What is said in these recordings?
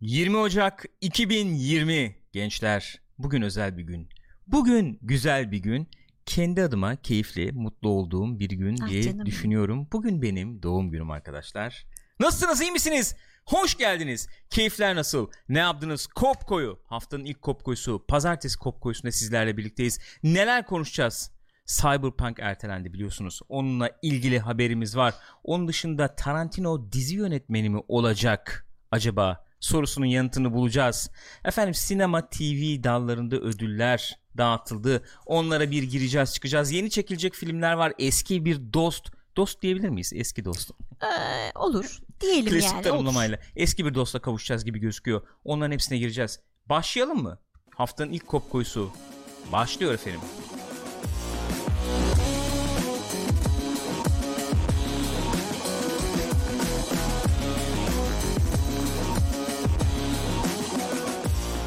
20 Ocak 2020 gençler, bugün özel bir gün. Bugün güzel bir gün. Kendi adıma keyifli, mutlu olduğum bir gün diye düşünüyorum. Bugün benim doğum günüm arkadaşlar. Nasılsınız, iyi misiniz? Hoş geldiniz. Keyifler nasıl? Ne yaptınız? Kopkoyu. Haftanın ilk kopkoyusu, pazartesi kopkoyusunda sizlerle birlikteyiz. Neler konuşacağız? Cyberpunk ertelendi biliyorsunuz. Onunla ilgili haberimiz var. Onun dışında Tarantino dizi yönetmeni mi olacak acaba sorusunun yanıtını bulacağız. Efendim, sinema TV dallarında ödüller dağıtıldı. Onlara bir gireceğiz, çıkacağız. Yeni çekilecek filmler var. Eski bir dost. Dost diyebilir miyiz? Eski dost. Olur. Diyelim yani. Klasik tanımlamayla. Eski bir dostla kavuşacağız gibi gözüküyor. Onların hepsine gireceğiz. Başlayalım mı? Haftanın ilk kopkoyusu başlıyor efendim.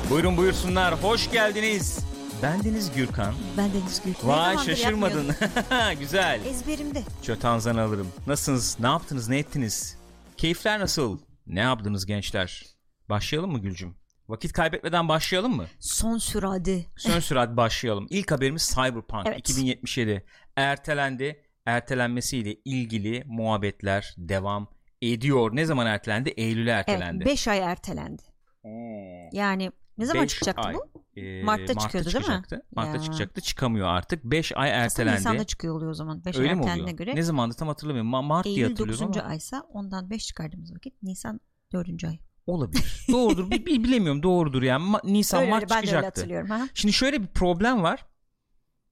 Buyurun buyursunlar. Hoş geldiniz. Bendeniz Gürkan. Bendeniz Gürkan. Vay, şaşırmadın. Güzel. Ezberimde. Çötanzan alırım. Nasılsınız? Ne yaptınız? Ne ettiniz? Keyifler nasıl? Ne yaptınız gençler? Başlayalım mı Gülcüm? Vakit kaybetmeden başlayalım mı? Son sürat başlayalım. İlk haberimiz Cyberpunk, evet. 2077. Ertelendi. Ertelenmesiyle ilgili muhabbetler devam ediyor. Ne zaman ertelendi? Eylül'e ertelendi. 5 ay ertelendi. Yani ne zaman çıkacaktı ay. Bu? Mart'ta çıkıyordu çıkacaktı, değil mi? Mart'ta ya. Çıkacaktı. Çıkamıyor artık. 5 ay ertelendi. Aslında Nisan'da çıkıyor oluyor o zaman. 5 ay ertelendiğine göre. Ne zamandı tam hatırlamıyorum. Mart diye hatırlıyorum ama. Eylül 9. aysa ondan 5 çıkardığımız vakit Nisan 4. ay. Olabilir. Doğrudur. Bilemiyorum. Doğrudur yani. Nisan öyle, Mart öyle, çıkacaktı. Şimdi şöyle bir problem var.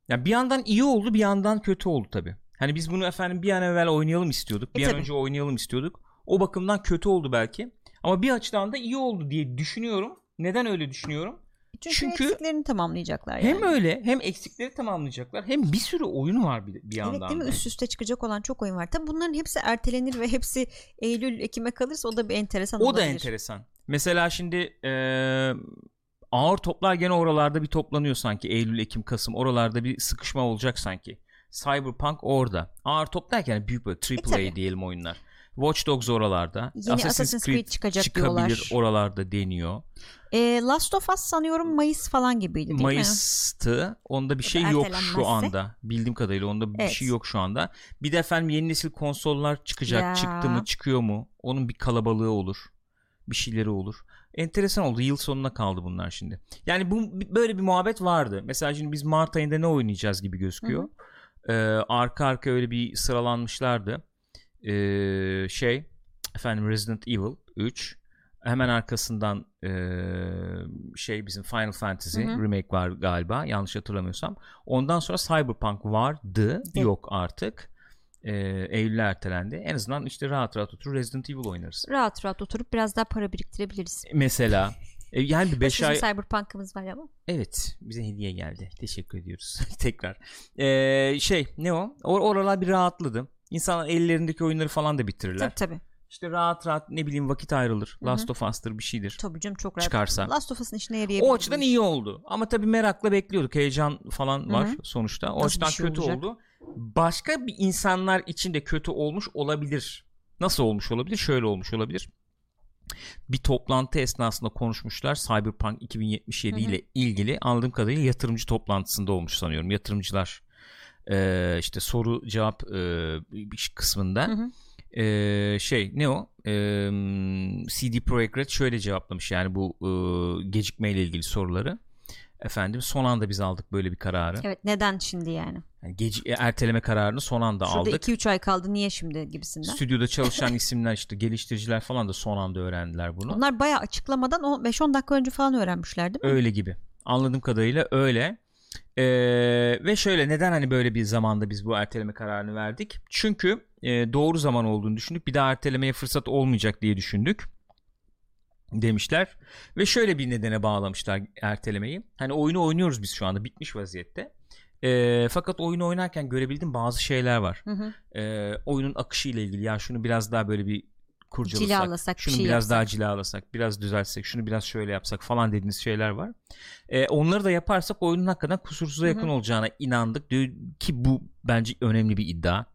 Yani bir yandan iyi oldu, bir yandan kötü oldu tabii. Hani biz bunu efendim bir an evvel oynayalım istiyorduk. Bir an önce oynayalım istiyorduk. O bakımdan kötü oldu belki. Ama bir açıdan da iyi oldu diye düşünüyorum. Neden öyle düşünüyorum? Çünkü eksiklerini tamamlayacaklar yani. Hem öyle hem eksikleri tamamlayacaklar hem bir sürü oyun var bir yandan. Evet değil mi? Üst üste çıkacak olan çok oyun var. Tabii bunların hepsi ertelenir ve hepsi Eylül, Ekim'e kalırsa o da bir enteresan olabilir. O da enteresan. Mesela şimdi ağır toplar gene oralarda bir toplanıyor sanki. Eylül, Ekim, Kasım oralarda bir sıkışma olacak sanki. Cyberpunk orada. Ağır top derken büyük böyle AAA diyelim oyunlar. Watch Dogs oralarda. Yeni Assassin's Creed çıkabilir diyorlar. Oralarda deniyor. Last of Us sanıyorum Mayıs falan gibiydi değil mi? Mayıs'tı. Onda bir şey yok şu anda. Bildiğim kadarıyla onda bir şey yok şu anda. Bir de efendim yeni nesil konsollar çıkacak. Ya. Çıktı mı, çıkıyor mu? Onun bir kalabalığı olur. Bir şeyleri olur. Enteresan oldu. Yıl sonuna kaldı bunlar şimdi. Yani bu böyle bir muhabbet vardı. Mesela şimdi biz Mart ayında ne oynayacağız gibi gözüküyor. Arka arka öyle bir sıralanmışlardı. Resident Evil 3, hemen arkasından bizim Final Fantasy remake var galiba, yanlış hatırlamıyorsam. Ondan sonra Cyberpunk vardı, yok artık. Eylül'e ertelendi. En azından işte rahat rahat oturup Resident Evil oynarız. Rahat rahat oturup biraz daha para biriktirebiliriz. Mesela yani bir 5 ay Cyberpunk'ımız var ama. Evet, bize hediye geldi. Teşekkür ediyoruz. Tekrar. Oralar bir rahatladı. İnsanlar ellerindeki oyunları falan da bitirirler. Tabii. İşte rahat rahat ne bileyim vakit ayrılır. Hı-hı. Last of Us'tır bir şeydir. Tabii canım, çok rahat. Çıkarsa. Last of Us'ın içine yarayabilir. O açıdan iyi oldu. Ama tabii merakla bekliyorduk. Heyecan falan var, Hı-hı, sonuçta. O açıdan şey kötü olacak? Oldu. Başka bir insanlar için de kötü olmuş olabilir. Nasıl olmuş olabilir? Şöyle olmuş olabilir. Bir toplantı esnasında konuşmuşlar Cyberpunk 2077 ile ilgili. Anladığım kadarıyla yatırımcı toplantısında olmuş sanıyorum. Yatırımcılar işte soru cevap kısmında CD Projekt Red şöyle cevaplamış yani bu gecikmeyle ilgili soruları. Efendim son anda biz aldık böyle bir kararı. Evet, neden şimdi yani erteleme kararını son anda aldık. Şurada 2-3 ay kaldı, niye şimdi gibisinden. Stüdyoda çalışan isimler işte geliştiriciler falan da son anda öğrendiler bunu. Onlar bayağı açıklamadan 5-10 dakika önce falan öğrenmişler değil mi? Öyle gibi, anladığım kadarıyla öyle. Ve şöyle, neden hani böyle bir zamanda biz bu erteleme kararını verdik? Çünkü doğru zaman olduğunu düşündük. Bir daha ertelemeye fırsat olmayacak diye düşündük demişler. Ve şöyle bir nedene bağlamışlar ertelemeyi. Hani oyunu oynuyoruz biz şu anda, bitmiş vaziyette. Fakat oyunu oynarken görebildiğim bazı şeyler var. Oyunun akışıyla ilgili ya şunu biraz daha böyle bir kurcalasak, şunu biraz daha cilalasak, biraz düzelsek, şunu biraz şöyle yapsak falan dediğiniz şeyler var. Onları da yaparsak oyunun hakikaten kusursuza yakın olacağına inandık ki bu bence önemli bir iddia.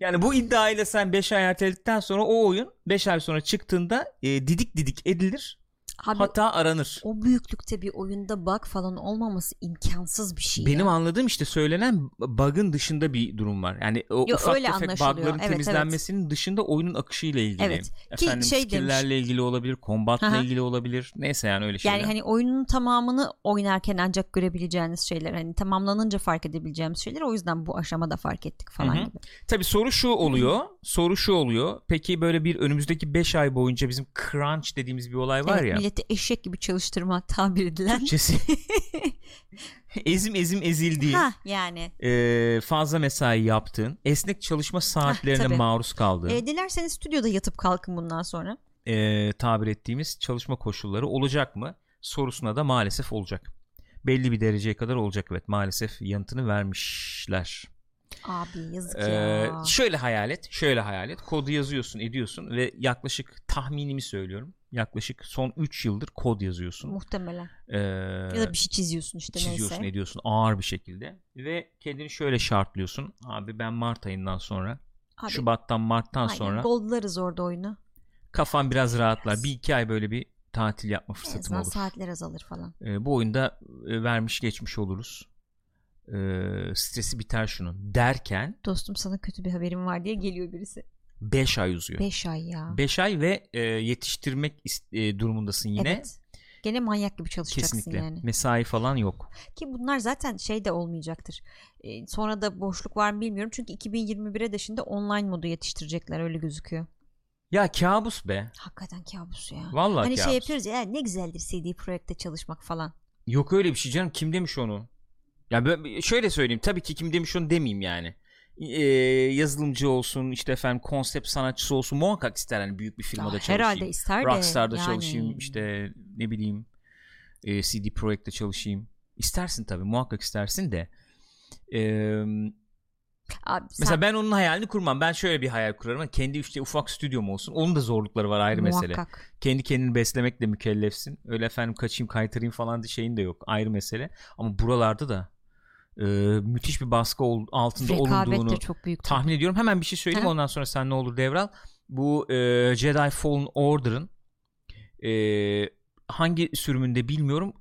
Yani bu iddiayla sen 5 ay erteledikten sonra o oyun 5 ay sonra çıktığında didik didik edilir Abi, hata aranır. O büyüklükte bir oyunda bug falan olmaması imkansız bir şey. Benim anladığım işte söylenen bug'ın dışında bir durum var. Yani o yo, ufak tefek bug'ların temizlenmesinin dışında oyunun akışıyla ilgili. Evet. Efendim, ki skill'lerle ilgili olabilir, combat'la ilgili olabilir. Neyse yani öyle şeyler. Yani hani oyunun tamamını oynarken ancak görebileceğiniz şeyler. Hani tamamlanınca fark edebileceğimiz şeyler. O yüzden bu aşamada fark ettik falan gibi. Tabii soru şu oluyor. Soru şu oluyor. Peki böyle bir önümüzdeki 5 ay boyunca bizim crunch dediğimiz bir olay var ya. Milleti eşek gibi çalıştırmak tabir edilen. Türkçesi. ezim ezildiğin. Yani. Fazla mesai yaptığın. Esnek çalışma saatlerine maruz kaldığın. Dilerseniz stüdyoda yatıp kalkın bundan sonra. Tabir ettiğimiz çalışma koşulları olacak mı? Sorusuna da maalesef olacak. Belli bir dereceye kadar olacak, evet, maalesef yanıtını vermişler. Abi yazık ya. Şöyle hayal et. Kodu yazıyorsun, ediyorsun ve yaklaşık tahminimi söylüyorum. Yaklaşık son 3 yıldır kod yazıyorsun. Muhtemelen. Ya da bir şey çiziyorsun işte, neyse. Çiziyorsun, ediyorsun ağır bir şekilde. Ve kendini şöyle şartlıyorsun. Abi ben Mart ayından sonra, abi, Şubat'tan Mart'tan sonra. Goldlarız orada oyunu. Kafam biraz rahatlar. Bir iki ay böyle bir tatil yapma fırsatım olur. Saatler azalır falan. Bu oyunda vermiş geçmiş oluruz. Stresi biter şunun derken. Dostum sana kötü bir haberim var diye geliyor birisi. 5 ay uzuyor. 5 ay ya. 5 ay ve yetiştirmek durumundasın yine. Evet. Gene manyak gibi çalışacaksın. Kesinlikle. Yani. Mesai falan yok. Ki bunlar zaten şey de olmayacaktır. Sonra da boşluk var mı bilmiyorum. Çünkü 2021'e de şimdi online modu yetiştirecekler, öyle gözüküyor. Ya kabus be. Hakikaten kabus ya. Vallahi hani kabus. Hani şey yapıyoruz ya, ne güzeldir CD Projekt'te çalışmak falan. Yok öyle bir şey canım. Kim demiş onu? Ya şöyle söyleyeyim. Tabii ki kim demiş onu demeyeyim yani. Yazılımcı olsun, işte efendim konsept sanatçısı olsun, muhakkak ister hani büyük bir firmada çalışayım. Herhalde ister de. Rockstar'da yani... çalışayım, işte ne bileyim CD Projekt'te çalışayım. İstersin tabii, muhakkak istersin de. Abi, mesela ben onun hayalini kurmam. Ben şöyle bir hayal kurarım. Kendi işte ufak stüdyom olsun. Onun da zorlukları var, ayrı mesele. Kendi kendini beslemekle mükellefsin. Öyle efendim kaçayım kaytırayım falan diye şeyin de yok. Ayrı mesele. Ama buralarda da müthiş bir baskı altında olunduğunu tahmin ediyorum. Hemen bir şey söyleyeyim. Ondan sonra sen ne olur devral. Bu Jedi Fallen Order'ın hangi sürümünde bilmiyorum,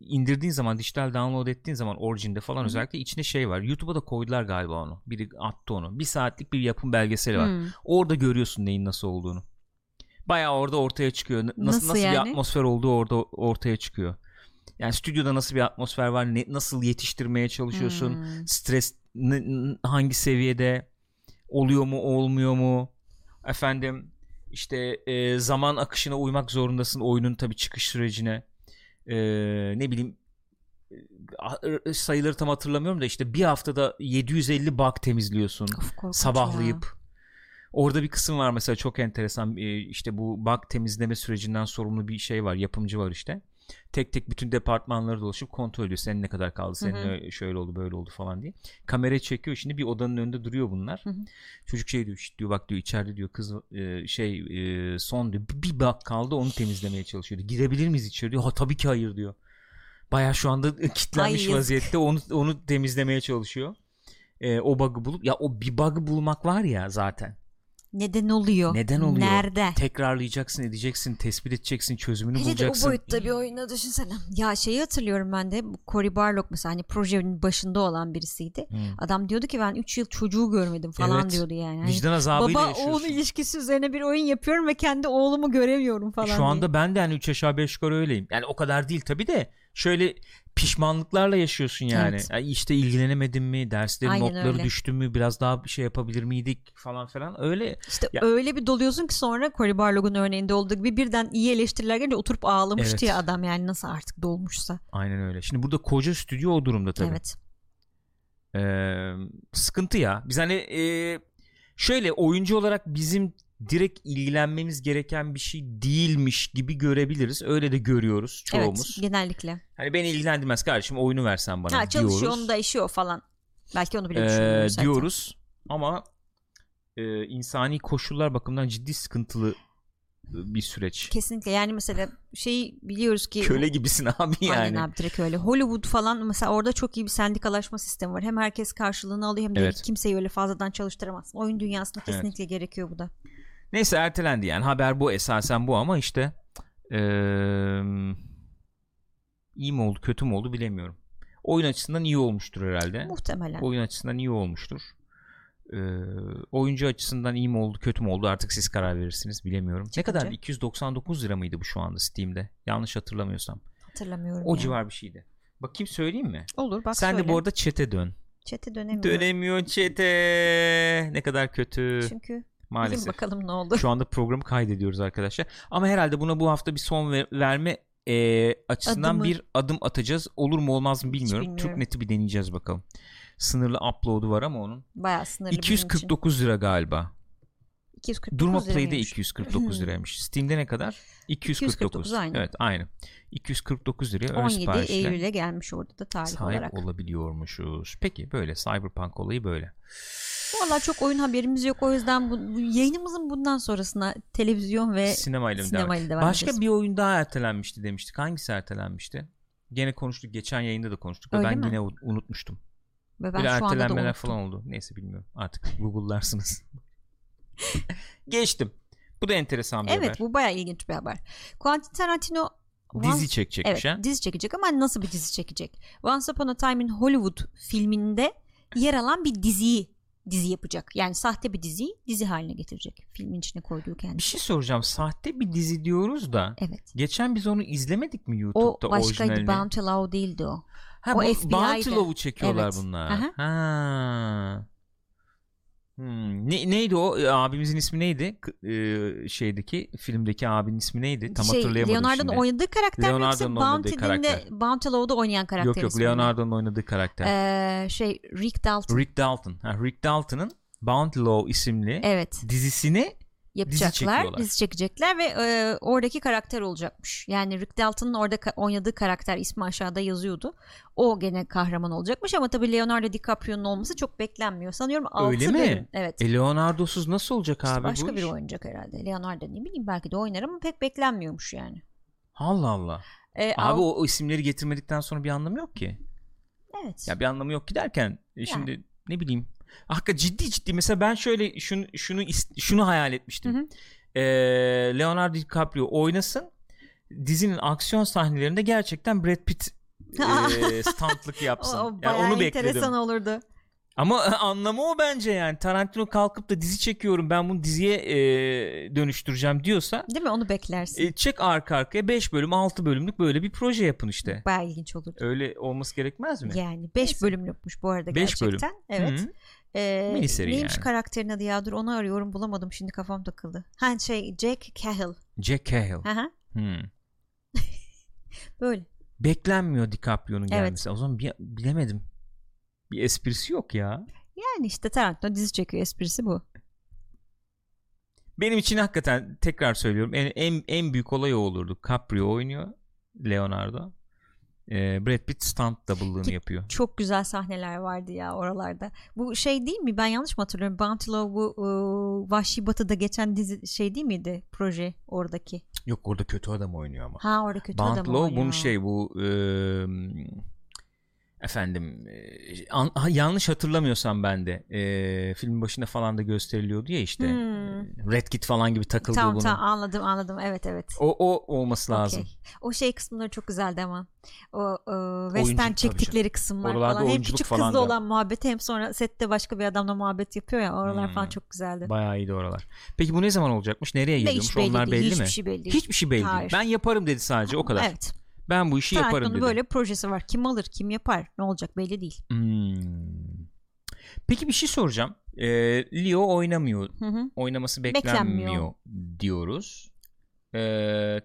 indirdiğin zaman, dijital download ettiğin zaman orijinde falan, özellikle içinde şey var. YouTube'a da koydular galiba onu. Biri attı onu. 1 saatlik bir yapım belgeseli var. Orada görüyorsun neyin nasıl olduğunu. Bayağı orada ortaya çıkıyor. Nasıl yani? Bir atmosfer olduğu orada ortaya çıkıyor. Yani stüdyoda nasıl bir atmosfer var, nasıl yetiştirmeye çalışıyorsun, stres hangi seviyede, oluyor mu olmuyor mu, efendim işte zaman akışına uymak zorundasın oyunun tabii çıkış sürecine, ne bileyim sayıları tam hatırlamıyorum da işte bir haftada 750 bug temizliyorsun sabahlayıp. Ya. Orada bir kısım var mesela çok enteresan, işte bu bug temizleme sürecinden sorumlu bir şey var, yapımcı var işte. Tek tek bütün departmanları dolaşıp kontrol ediyor. Senin ne kadar kaldı, senin şöyle oldu böyle oldu falan diye. Kamerayı çekiyor, şimdi bir odanın önünde duruyor bunlar. Çocuk şey diyor, diyor bak diyor içeride diyor kız son diyor bir bak kaldı, onu temizlemeye çalışıyordu. Girebilir miyiz içeri diyor. Ha tabii ki hayır diyor. Bayağı şu anda kilitlenmiş vaziyette, onu temizlemeye çalışıyor. O bug'ı bulup, ya o bir bug'ı bulmak var ya zaten. Neden oluyor? Nerede? Tekrarlayacaksın, edeceksin, tespit edeceksin, çözümünü bulacaksın. Hele de o boyutta bir oyuna düşünsene. Ya şeyi hatırlıyorum ben de. Cory Barlog mesela hani projenin başında olan birisiydi. Adam diyordu ki ben 3 yıl çocuğu görmedim falan diyordu yani. Hani, vicdan azabıyla yaşıyorsun. Baba oğlu ilişkisi üzerine bir oyun yapıyorum ve kendi oğlumu göremiyorum falan diye. Şu anda ben de hani 3 aşağı 5 yukarı öyleyim. Yani o kadar değil tabii de. Şöyle pişmanlıklarla yaşıyorsun yani. Evet. Yani işte ilgilenemedim mi? Derslerin aynen notları öyle. Düştü mü? Biraz daha bir şey yapabilir miydik falan falan. Öyle. İşte ya. Öyle bir doluyorsun ki sonra Cory Barlog'un örneğinde olduğu gibi birden iyi eleştiriler gelince oturup ağlamıştı ya adam, yani nasıl artık dolmuşsa. Aynen öyle. Şimdi burada koca stüdyo o durumda tabii. Evet. Sıkıntı ya. Biz hani şöyle oyuncu olarak bizim direkt ilgilenmemiz gereken bir şey değilmiş gibi görebiliriz. Öyle de görüyoruz çoğumuz. Evet, genellikle. Hani beni ilgilendirmez kardeşim, oyunu versen bana diyoruz. Çalışıyor, onu da işi o falan. Belki onu bile düşünüyoruz. Diyoruz ama insani koşullar bakımından ciddi sıkıntılı bir süreç. Kesinlikle yani mesela şey biliyoruz ki. Köle gibisin abi yani. Aynen abi, direkt öyle. Hollywood falan mesela orada çok iyi bir sendikalaşma sistemi var. Hem herkes karşılığını alıyor hem de kimseyi öyle fazladan çalıştıramazsın. Oyun dünyasında kesinlikle gerekiyor bu da. Neyse ertelendi yani, haber bu, esasen bu ama işte iyi mi oldu kötü mü oldu bilemiyorum. Oyun açısından iyi olmuştur herhalde. Muhtemelen. Oyun açısından iyi olmuştur. Oyuncu açısından iyi mi oldu kötü mü oldu artık siz karar verirsiniz, bilemiyorum. Çıkınca. Ne kadar? 299 lira mıydı bu şu anda Steam'de? Yanlış hatırlamıyorsam. Hatırlamıyorum. O yani civar bir şeydi. Bakayım söyleyeyim mi? Olur bak sen söyle. Sen de bu arada chat'e dön. Chat'e dönemiyor. Dönemiyor chat'e. Ne kadar kötü. Çünkü maalesef. Bilin bakalım ne oldu. Şu anda programı kaydediyoruz arkadaşlar. Ama herhalde buna bu hafta bir son verme açısından bir adım atacağız. Olur mu olmaz mı bilmiyorum. TürkNet'i bir deneyeceğiz bakalım. Sınırlı upload'u var ama onun. Bayağı sınırlı. 249 lira galiba. 249 Durma Play'de 249 liraymış. Steam'de ne kadar? 249. Aynı. Evet aynı. 249 liraya 17 Eylül'e gelmiş orada da tarih sahip olarak. Sahip olabiliyormuşuz. Peki böyle Cyberpunk olayı böyle. Valla çok oyun haberimiz yok. O yüzden bu yayınımızın bundan sonrasına televizyon ve sinemayla devam. Başka bir oyun daha ertelenmişti demiştik. Hangisi ertelenmişti? Gene konuştuk. Geçen yayında da konuştuk. Öyle ben mi? Yine unutmuştum. Ve ben böyle şu ertelenmeler falan oldu. Neyse bilmiyorum. Artık Google'larsınız. Geçtim. Bu da enteresan bir haber. Evet bu bayağı ilginç bir haber. Quentin Tarantino dizi çekecekmiş. Evet, dizi çekecek ama nasıl bir dizi çekecek? Once Upon a Time in Hollywood filminde yer alan bir dizi yapacak. Yani sahte bir diziyi dizi haline getirecek. Filmin içine koyduğu kendisi. Bir şey soracağım. Sahte bir dizi diyoruz da. Evet. Geçen biz onu izlemedik mi YouTube'da orijinalini? O başkaydı. Bounty Law değildi o. Ha, o FBI'de. Bounty Law'u çekiyorlar evet. Bunlar. Aha. Ha. Neydi o abimizin ismi neydi şeydeki filmdeki abinin ismi neydi tam hatırlayamadım. Leonardo'nun oynadığı karakter mi yoksa Bounty Law'da oynayan karakter? Yok Leonardo'nun oynadığı karakter. Rick Dalton. Rick Dalton'ın Bounty Law isimli evet. Dizisini yapacaklar, dizi çekecekler ve oradaki karakter olacakmış. Yani Rick Dalton'ın orada oynadığı karakter ismi aşağıda yazıyordu. O gene kahraman olacakmış ama tabii Leonardo DiCaprio'nun olması çok beklenmiyor. Sanıyorum 6 Öyle mi? Bölüm. Evet. Leonardo'suz nasıl olacak işte abi başka bu? Başka biri oynayacak herhalde. Leonardo ne bileyim belki de oynar ama pek beklenmiyormuş yani. Allah Allah. Abi o isimleri getirmedikten sonra bir anlamı yok ki. Evet. Ya bir anlamı yok ki derken şimdi yani. Ne bileyim. Hakikaten ciddi mesela ben şöyle şunu hayal etmiştim. Hı hı. Leonardo DiCaprio oynasın, dizinin aksiyon sahnelerinde gerçekten Brad Pitt stuntlık yapsın. O yani onu bekledim. Enteresan olurdu. Ama anlamı o bence yani. Tarantino kalkıp da dizi çekiyorum ben bunu diziye dönüştüreceğim diyorsa. Değil mi onu beklersin. Çek arka arkaya 5 bölüm 6 bölümlük böyle bir proje yapın işte. Bayağı ilginç olurdu. Öyle olması gerekmez mi? Yani 5 bölümlükmüş bu arada gerçekten. Bölüm. Evet. Hı-hı. Miniseri neymiş yani. Karakterin adı ya dur onu arıyorum bulamadım şimdi kafam takıldı. Jack Cahill. Aha. Böyle. Beklenmiyor DiCaprio'nun gelmesi. Evet. O zaman bilemedim. Bir esprisi yok ya. Yani işte Tarantino dizi çekiyor esprisi bu. Benim için hakikaten tekrar söylüyorum en büyük olay o olurdu. Caprio oynuyor Leonardo. Brad Pitt stunt double'lığını yapıyor. Çok güzel sahneler vardı ya oralarda. Bu şey değil mi? Ben yanlış mı hatırlıyorum? Bounty Law bu Vahşi Batı'da geçen dizi şey değil miydi? Proje oradaki. Yok orada kötü adam oynuyor ama. Ha orada kötü Bounty adam Law, oynuyor. Bounty Law bunun şey bu yanlış hatırlamıyorsam ben de filmin başında falan da gösteriliyordu ya işte Red Kit falan gibi takıldı bunu. Tamam anladım evet. O olması lazım. Okay. O şey kısımları çok güzeldi ama o Western çektikleri kısımlar falan hem küçük falan kızla da olan muhabbeti hem sonra sette başka bir adamla muhabbet yapıyor ya oralar falan çok güzeldi. Bayağı iyiydi oralar. Peki bu ne zaman olacakmış? Nereye gidiyormuş? Onlar belli mi? Hiçbir şey belli. Hayır. Ben yaparım dedi sadece o kadar. Evet. Ben bu işi yaparım dedim. Böyle projesi var. Kim alır, kim yapar? Ne olacak belli değil. Peki bir şey soracağım. Leo oynamıyor. Hı-hı. Oynaması beklenmiyor diyoruz.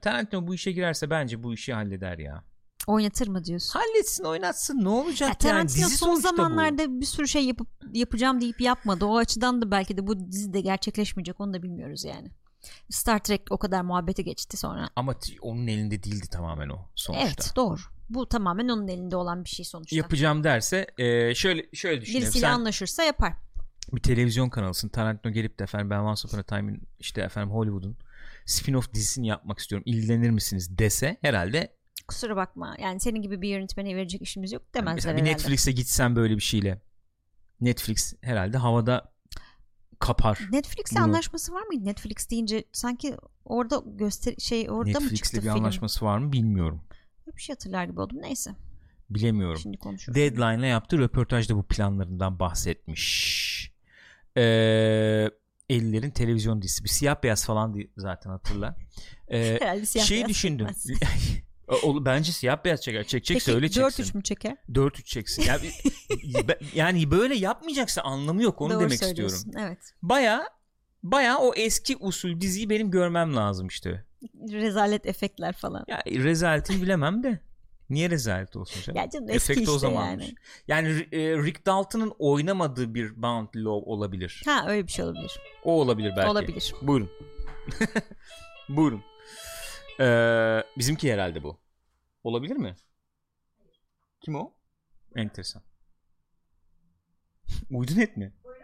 Tarantino bu işe girerse bence bu işi halleder ya. Oynatır mı diyorsun? Halletsin, oynatsın. Ne olacak ya? Yani dizi son zamanlarda bu. Bir sürü şey yapacağım deyip yapmadı. O açıdan da belki de bu dizi de gerçekleşmeyecek. Onu da bilmiyoruz yani. Star Trek o kadar muhabbete geçti sonra. Ama onun elinde değildi tamamen o sonuçta. Evet doğru. Bu tamamen onun elinde olan bir şey sonuçta. Yapacağım derse şöyle düşünüyorum. Birisiyle anlaşırsa yapar. Bir televizyon kanalısın. Tarantino gelip de efendim ben Once Upon a Time'in işte efendim Hollywood'un spin-off dizisini yapmak istiyorum. İlgilenir misiniz dese herhalde. Kusura bakma yani senin gibi bir yönetmene verecek işimiz yok demezler yani herhalde. Netflix'e gitsen böyle bir şeyle. Netflix herhalde havada. kapar. Netflix'le bunu... anlaşması var mıydı? Netflix deyince sanki orada orada Netflix'le mı çıktı film? Netflix'le bir anlaşması var mı bilmiyorum. Bir şey hatırlar gibi oldum. Neyse. Bilemiyorum. Şimdi konuşuyoruz. Deadline'la yaptığı röportajda bu planlarından bahsetmiş. Ellerin televizyon dizisi. Bir siyah beyaz falan diye zaten hatırla. Şey düşündüm. Bence siyah beyaz çeker. Çekecekse öyle çeksin. 4-3 mü çeker? 4-3 çeksin. Yani böyle yapmayacaksa anlamı yok. Onu doğru demek istiyorum. Evet. Baya o eski usul diziyi benim görmem lazım işte. Rezalet efektler falan. Ya rezaleti bilemem de. Niye rezalet olsun canım? Ya canım eski işte o zamanmış. Yani Rick Dalton'ın oynamadığı bir Bounty Law olabilir. Ha öyle bir şey olabilir. O olabilir belki. Olabilir. Buyurun. Buyurun. Bizimki herhalde bu. Olabilir mi? Kim o? Enteresan. Uydun et mi? Buyurun.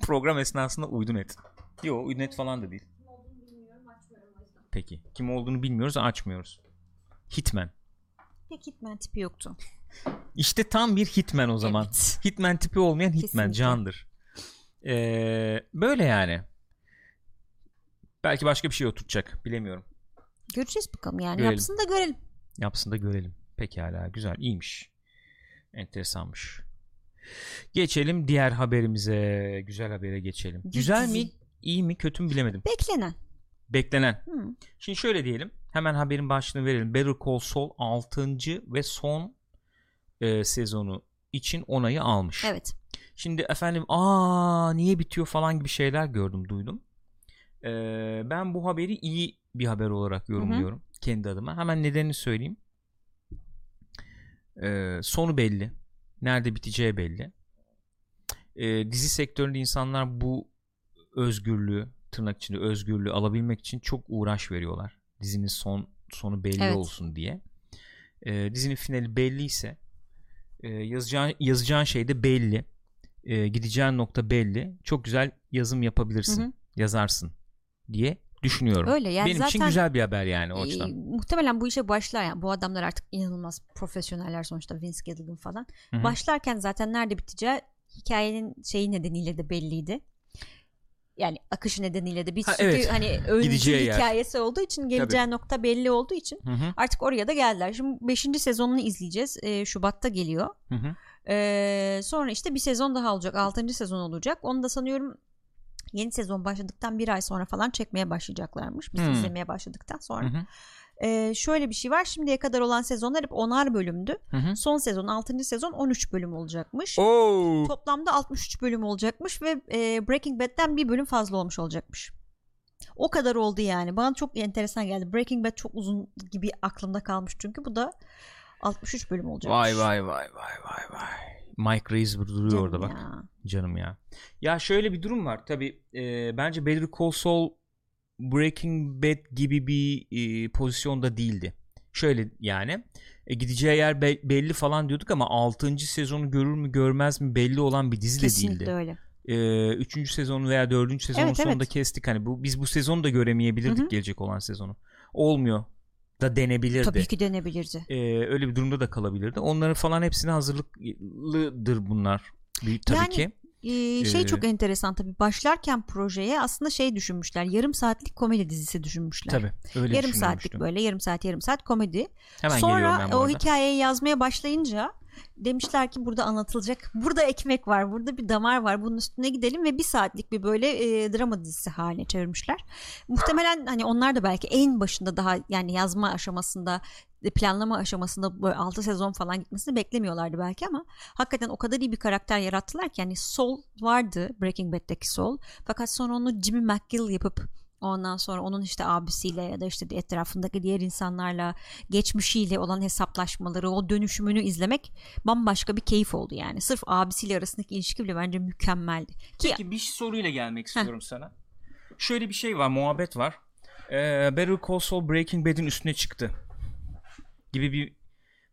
Program esnasında uydun et. Yok uydun et falan da değil. Kim olduğunu bilmiyorum, açmıyorum. Peki. Kim olduğunu bilmiyoruz, açmıyoruz. Hitman. Pek hitman tipi yoktu. İşte tam bir hitman o zaman. Evet. Hitman tipi olmayan hitman. Kesinlikle. Candır. Böyle yani. Belki başka bir şey oturtacak. Bilemiyorum. Göreceğiz bakalım yani. Görelim. Yapsın da görelim. Yapsın da görelim. Pekala. Güzel. İyiymiş. Enteresanmış. Geçelim diğer haberimize. Güzel habere geçelim. Güzel mi? İyi mi? Kötü mü? Bilemedim. Beklenen. Şimdi şöyle diyelim. Hemen haberin başlığını verelim. Better Call Saul 6. ve son sezonu için onayı almış. Evet. Şimdi efendim niye bitiyor falan gibi şeyler gördüm, duydum. Ben bu haberi iyi bir haber olarak yorumluyorum. Hı-hı. Kendi adıma. Hemen nedenini söyleyeyim. Sonu belli. Nerede biteceği belli. Dizi sektöründe insanlar bu özgürlüğü, tırnak içinde özgürlüğü alabilmek için çok uğraş veriyorlar. Dizinin sonu belli olsun diye. Dizinin finali belliyse yazacağın şey de belli. Gideceğin nokta belli. Çok güzel yazım yapabilirsin. Hı-hı. Yazarsın diye düşünüyorum. Öyle, yani benim için güzel bir haber yani o açıdan. Muhtemelen bu işe başlayan bu adamlar artık inanılmaz profesyoneller sonuçta, Vince Gilligan falan. Hı-hı. Başlarken zaten nerede biteceği hikayenin şeyi nedeniyle de belliydi. Yani akışı nedeniyle de bir sürü hani öncü hikayesi olduğu için geleceği nokta belli olduğu için artık oraya da geldiler. Şimdi 5. sezonunu izleyeceğiz. Şubat'ta geliyor. Sonra işte bir sezon daha olacak. 6. sezon olacak. Onu da sanıyorum yeni sezon başladıktan bir ay sonra falan çekmeye başlayacaklarmış. Biz izlemeye başladıktan sonra. Şöyle bir şey var. Şimdiye kadar olan sezonlar hep 10'ar bölümdü. Son sezon 6. sezon 13 bölüm olacakmış. Oo. Toplamda 63 bölüm olacakmış ve Breaking Bad'den bir bölüm fazla olmuş olacakmış. O kadar oldu yani. Bana çok enteresan geldi. Breaking Bad çok uzun gibi aklımda kalmış çünkü bu da 63 bölüm olacakmış. Vay. Mike Reeves duruyor canım orada bak. Ya. Canım ya. Ya şöyle bir durum var. Tabii bence Better Call Saul Breaking Bad gibi bir pozisyonda değildi. Şöyle yani gideceği yer belli falan diyorduk ama 6. sezonu görür mü görmez mi belli olan bir dizi kesinlikle de değildi. Öyle. 3. sezonu veya 4. sezonun sonunda kestik. Hani biz bu sezonu da göremeyebilirdik, hı-hı, gelecek olan sezonu. Olmuyor da denebilirdi. Tabii ki denebilirdi. Öyle bir durumda da kalabilirdi. Onların falan hepsine hazırlıklıdır bunlar. Tabii yani... ki. Çok enteresan tabii, başlarken projeye aslında düşünmüşler, yarım saatlik komedi dizisi düşünmüşler. Tabii, öyle yarım saatlik böyle yarım saat komedi. Hemen sonra o hikayeyi yazmaya başlayınca demişler ki burada anlatılacak, burada ekmek var, burada bir damar var, bunun üstüne gidelim ve bir saatlik bir böyle drama dizisi haline çevirmişler. Muhtemelen hani onlar da belki en başında daha yani yazma aşamasında, planlama aşamasında böyle 6 sezon falan gitmesini beklemiyorlardı belki ama hakikaten o kadar iyi bir karakter yarattılar ki yani Saul vardı, Breaking Bad'deki Saul, fakat sonra onu Jimmy McGill yapıp ondan sonra onun işte abisiyle ya da işte etrafındaki diğer insanlarla, geçmişiyle olan hesaplaşmaları, o dönüşümünü izlemek bambaşka bir keyif oldu yani. Sırf abisiyle arasındaki ilişki bile bence mükemmeldi. Peki bir soruyla gelmek istiyorum sana. Şöyle bir şey var, muhabbet var. Better Call Saul Breaking Bad'in üstüne çıktı gibi bir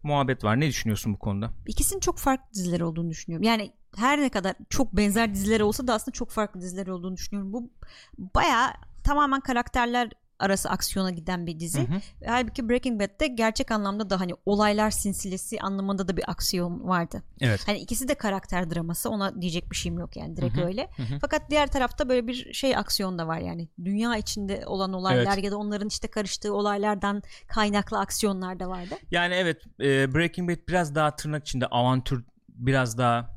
muhabbet var. Ne düşünüyorsun bu konuda? İkisinin çok farklı diziler olduğunu düşünüyorum. Yani her ne kadar çok benzer diziler olsa da aslında çok farklı diziler olduğunu düşünüyorum. Bu bayağı tamamen karakterler arası aksiyona giden bir dizi. Hı hı. Halbuki Breaking Bad'de gerçek anlamda da hani olaylar sinsilesi anlamında da bir aksiyon vardı. Evet. Hani ikisi de karakter draması, ona diyecek bir şeyim yok yani, direkt hı hı. öyle. Hı hı. Fakat diğer tarafta böyle bir şey aksiyon da var yani. Dünya içinde olan olaylar evet. ya da onların işte karıştığı olaylardan kaynaklı aksiyonlar da vardı. Yani evet, Breaking Bad biraz daha tırnak içinde avantür, biraz daha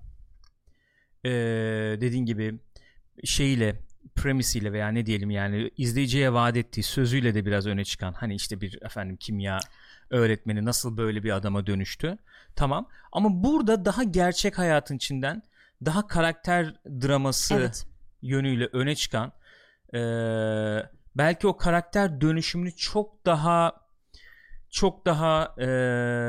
dediğin gibi şeyle, premisiyle veya ne diyelim yani izleyiciye vaat ettiği sözüyle de biraz öne çıkan, hani işte bir efendim kimya öğretmeni nasıl böyle bir adama dönüştü, tamam, ama burada daha gerçek hayatın içinden daha karakter draması evet. yönüyle öne çıkan, belki o karakter dönüşümünü çok daha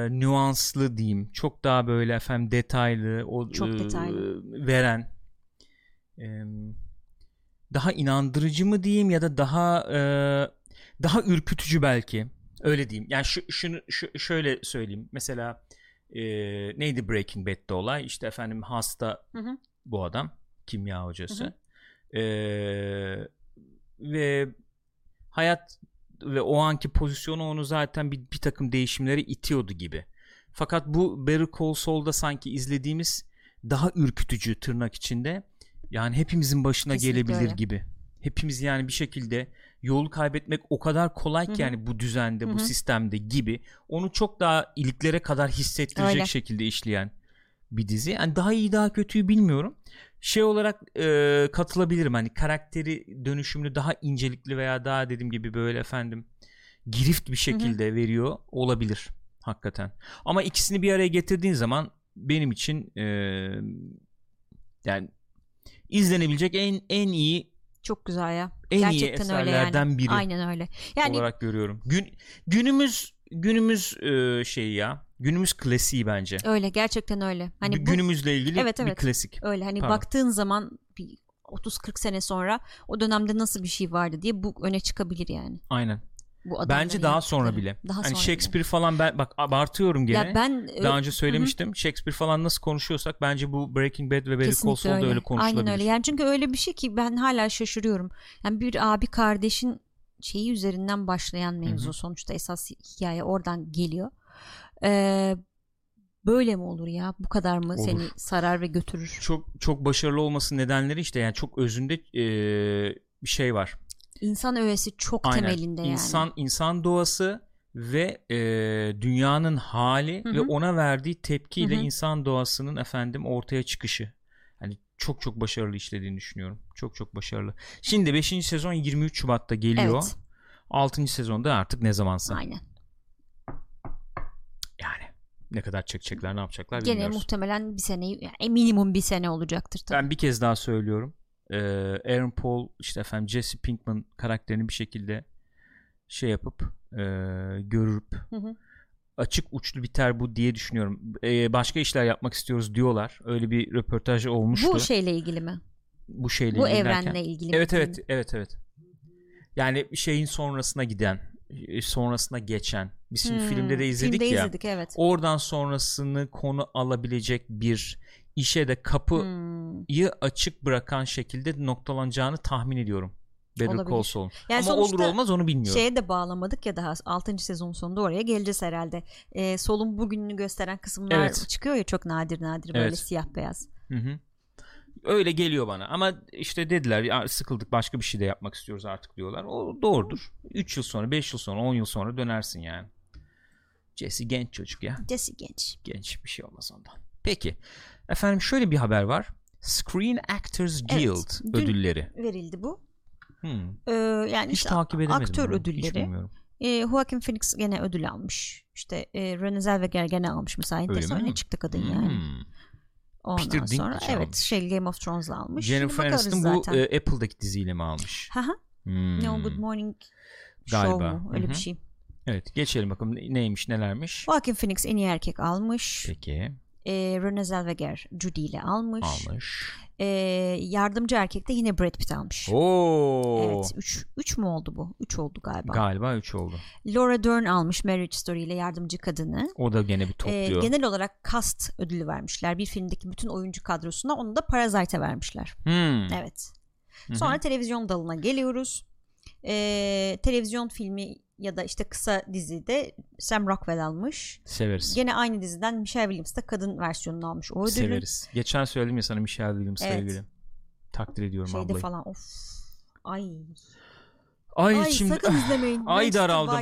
nüanslı diyeyim, çok daha böyle efendim detaylı, o çok detaylı veren, daha inandırıcı mı diyeyim ya da daha ürkütücü belki, öyle diyeyim. Yani şöyle söyleyeyim. Mesela neydi Breaking Bad'de olay? İşte efendim hasta hı hı. bu adam, kimya hocası. Hı hı. Ve hayat ve o anki pozisyonu onu zaten bir takım değişimlere itiyordu gibi. Fakat bu Better Call Saul'da sanki izlediğimiz daha ürkütücü, tırnak içinde. Yani hepimizin başına kesinlikle gelebilir öyle. Gibi. Hepimiz yani bir şekilde yolu kaybetmek o kadar kolay ki Hı-hı. yani bu düzende, Hı-hı. bu sistemde gibi. Onu çok daha iliklere kadar hissettirecek öyle. Şekilde işleyen bir dizi. Yani daha iyi daha kötüyü bilmiyorum. Şey olarak katılabilirim, hani karakteri dönüşümünü daha incelikli veya daha dediğim gibi böyle efendim girift bir şekilde Hı-hı. veriyor olabilir hakikaten. Ama ikisini bir araya getirdiğin zaman benim için yani İzlenebilecek en iyi, çok güzel ya. En gerçekten iyi eserlerden öyle yani. Biri. Aynen öyle. Yani olarak görüyorum. Günümüz şey ya. Günümüz klasiği bence. Öyle, gerçekten öyle. Hani günümüzle ilgili evet, evet. bir klasik. Öyle hani Pardon. Baktığın zaman 30-40 sene sonra o dönemde nasıl bir şey vardı diye bu öne çıkabilir yani. Aynen. Bence daha sonra bile. Daha hani sonra Shakespeare bile. Falan ben bak abartıyorum gene. Ya daha önce söylemiştim. Hı-hı. Shakespeare falan nasıl konuşuyorsak bence bu Breaking Bad ve Better Call Saul'da öyle konuşulabilir. Aynen öyle. Yani çünkü öyle bir şey ki ben hala şaşırıyorum. Yani bir abi kardeşin şeyi üzerinden başlayan mevzu Hı-hı. sonuçta esas hikaye oradan geliyor. Böyle mi olur ya? Bu kadar mı olur. seni sarar ve götürür? Çok başarılı olması nedenleri işte yani çok özünde bir şey var. İnsan öğesi çok Aynen. temelinde yani. İnsan doğası ve dünyanın hali Hı-hı. ve ona verdiği tepkiyle Hı-hı. insan doğasının efendim ortaya çıkışı. Yani çok çok başarılı işlediğini düşünüyorum. Çok çok başarılı. Şimdi 5. sezon 23 Şubat'ta geliyor. Evet. 6. sezonda artık ne zamansa. Aynen. Yani ne kadar çekecekler, ne yapacaklar bilmiyoruz. Gene muhtemelen bir seneyi, yani minimum bir sene olacaktır tabii. Ben bir kez daha söylüyorum. Aaron Paul işte efendim Jesse Pinkman karakterini bir şekilde şey yapıp görüp hı hı. açık uçlu biter bu diye düşünüyorum. Başka işler yapmak istiyoruz diyorlar. Öyle bir röportaj olmuştu. Bu şeyle ilgili mi? Bu şeyle bu ilgili evrenle derken, ilgili evet, mi? Evet evet evet. Yani şeyin sonrasına giden, sonrasına geçen. Biz şimdi filmde de izledik filmde ya. Izledik, evet. Oradan sonrasını konu alabilecek bir işe de kapıyı açık bırakan şekilde noktalanacağını tahmin ediyorum. Better Call Saul. Yani ama olur olmaz onu bilmiyorum. Şeye de bağlamadık ya, daha 6. sezon sonunda oraya geleceğiz herhalde. Sol'un bugününü gösteren kısımlar evet. çıkıyor ya, çok nadir böyle evet. siyah beyaz. Hı hı. Öyle geliyor bana ama işte dediler ya, sıkıldık, başka bir şey de yapmak istiyoruz artık diyorlar. O doğrudur. 3 yıl sonra, 5 yıl sonra, 10 yıl sonra dönersin yani. Jesse genç çocuk ya. Jesse genç. Genç, bir şey olmaz ondan. Peki. Efendim şöyle bir haber var. Screen Actors Guild evet, ödülleri. Verildi bu. Yani hiç işte takip edemedim. Aktör ödülleri. Joaquin Phoenix gene ödül almış. İşte Renée Zellweger gene almış mesela. Öyle çıktı kadın yani. Ondan Peter sonra evet şey Game of Thrones'la almış. Jennifer Aniston bu Apple'daki diziyle mi almış? Hı hı. No Good Morning Show galiba. Mu? Öyle Hı-hı. bir şey. Evet, geçelim bakalım neymiş nelermiş. Joaquin Phoenix en iyi erkek almış. Peki. Renée Zellweger Judy ile almış. Yardımcı erkekte yine Brad Pitt almış. Oo. Evet, 3 mü oldu bu? 3 oldu galiba. Galiba 3 oldu. Laura Dern almış Marriage Story ile yardımcı kadını. O da gene bir topluyor. Genel olarak cast ödülü vermişler. Bir filmdeki bütün oyuncu kadrosuna, onu da Parasite'e vermişler. Evet. Sonra Hı-hı. televizyon dalına geliyoruz. televizyon filmi ya da işte kısa dizide Sam Rockwell almış. Severiz. Gene aynı diziden Michelle Williams da kadın versiyonunu almış. O ödülü. Severiz. Geçen söyledim ya sana Michelle Williams'la ilgili. Takdir ediyorum ablayı. Şeyde falan of. Ay şimdi, sakın izlemeyin. Ay daraldım.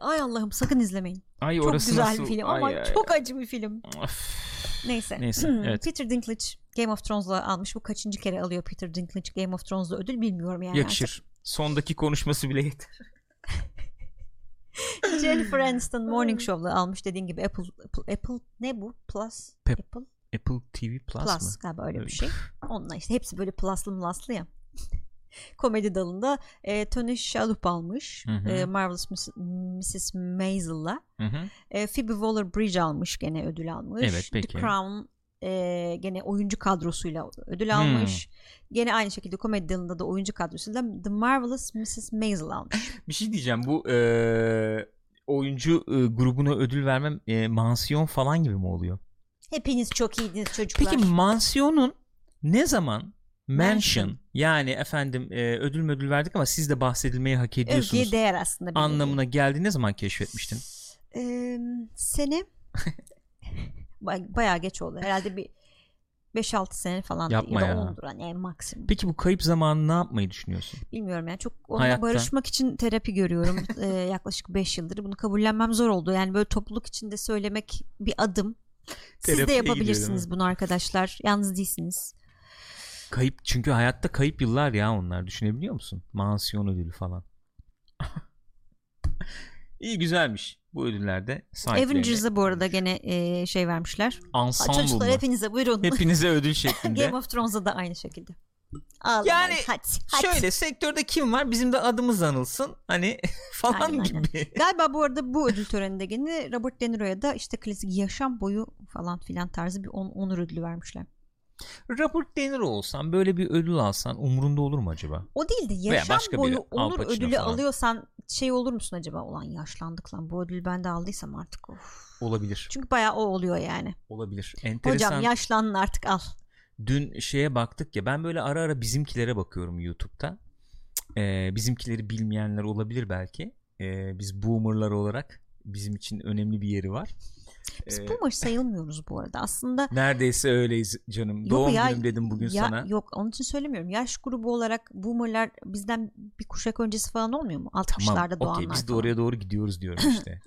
Ay Allah'ım sakın izlemeyin. Ay, çok güzel nasıl... bir film ama çok acı bir film. Neyse. Evet. Peter Dinklage Game of Thrones'la almış. Bu kaçıncı kere alıyor Peter Dinklage Game of Thrones'la ödül bilmiyorum yani. Yakışır. Artık. Sondaki konuşması bile yeter. Jennifer Aniston Morning Show'la almış dediğin gibi Apple ne bu? Plus. Apple TV Plus mı? Galiba öyle bir şey. Onunla işte hepsi böyle pluslı ya. Komedi dalında Tony Shalhoub almış. Hı hı. Marvelous Mrs. Maisel'la. Phoebe Waller-Bridge almış. Gene ödül almış. Evet, peki. The Crown gene oyuncu kadrosuyla ödül almış. Gene aynı şekilde komedi dalında da oyuncu kadrosuyla The Marvelous Mrs. Maisel almış. Bir şey diyeceğim. Bu oyuncu grubuna ödül vermem mansiyon falan gibi mi oluyor? Hepiniz çok iyiydiniz çocuklar. Peki mansiyonun ne zaman Mansion yani efendim ödül verdik ama siz de bahsedilmeyi hak ediyorsunuz. Övgüye değer aslında. Anlamına geldi. Ne zaman keşfetmiştin? Sene bayağı geç oldu. Herhalde bir 5-6 sene falan. Yapma ya. Yani maksimum. Peki bu kayıp zamanı ne yapmayı düşünüyorsun? Bilmiyorum yani çok onunla hayatta barışmak için terapi görüyorum. Yaklaşık 5 yıldır bunu kabullenmem zor oldu. Yani böyle topluluk içinde söylemek bir adım. Siz terapiye de yapabilirsiniz bunu arkadaşlar. Yalnız değilsiniz. Kayıp çünkü hayatta kayıp yıllar ya onlar, düşünebiliyor musun? Mansiyon ödülü falan. İyi güzelmiş bu ödüllerde. Avengers'a bu arada gene şey vermişler. Çocuklar hepinize buyurun. Hepinize ödül şeklinde. Game of Thrones'a da aynı şekilde. Ağlamayın. Yani hadi. Şöyle sektörde kim var bizim de adımız anılsın hani falan aynen, gibi. Aynen. Galiba bu arada bu ödül töreninde gene Robert De Niro'ya da işte klasik yaşam boyu falan filan tarzı bir onur ödülü vermişler. Robert De Niro olsan böyle bir ödül alsan umurunda olur mu acaba? O değil de yaşam boyu onur ödülü falan alıyorsan şey olur musun acaba? Ulan yaşlandık lan, bu ödülü ben de aldıysam artık of. Olabilir. Çünkü bayağı o oluyor yani. Olabilir. Enteresan. Hocam yaşlanın artık al. Dün şeye baktık ya, ben böyle ara ara bizimkilere bakıyorum YouTube'da. Bizimkileri bilmeyenler olabilir belki. Biz boomerlar olarak bizim için önemli bir yeri var. Biz boomer sayılmıyoruz bu arada aslında. Neredeyse öyleyiz canım. Yok, doğum günüm dedim bugün sana. Yok, onun için söylemiyorum. Yaş grubu olarak boomerlar bizden bir kuşak öncesi falan olmuyor mu? 60'larda tamam, doğanlar. Okey, biz de oraya doğru gidiyoruz diyorum işte.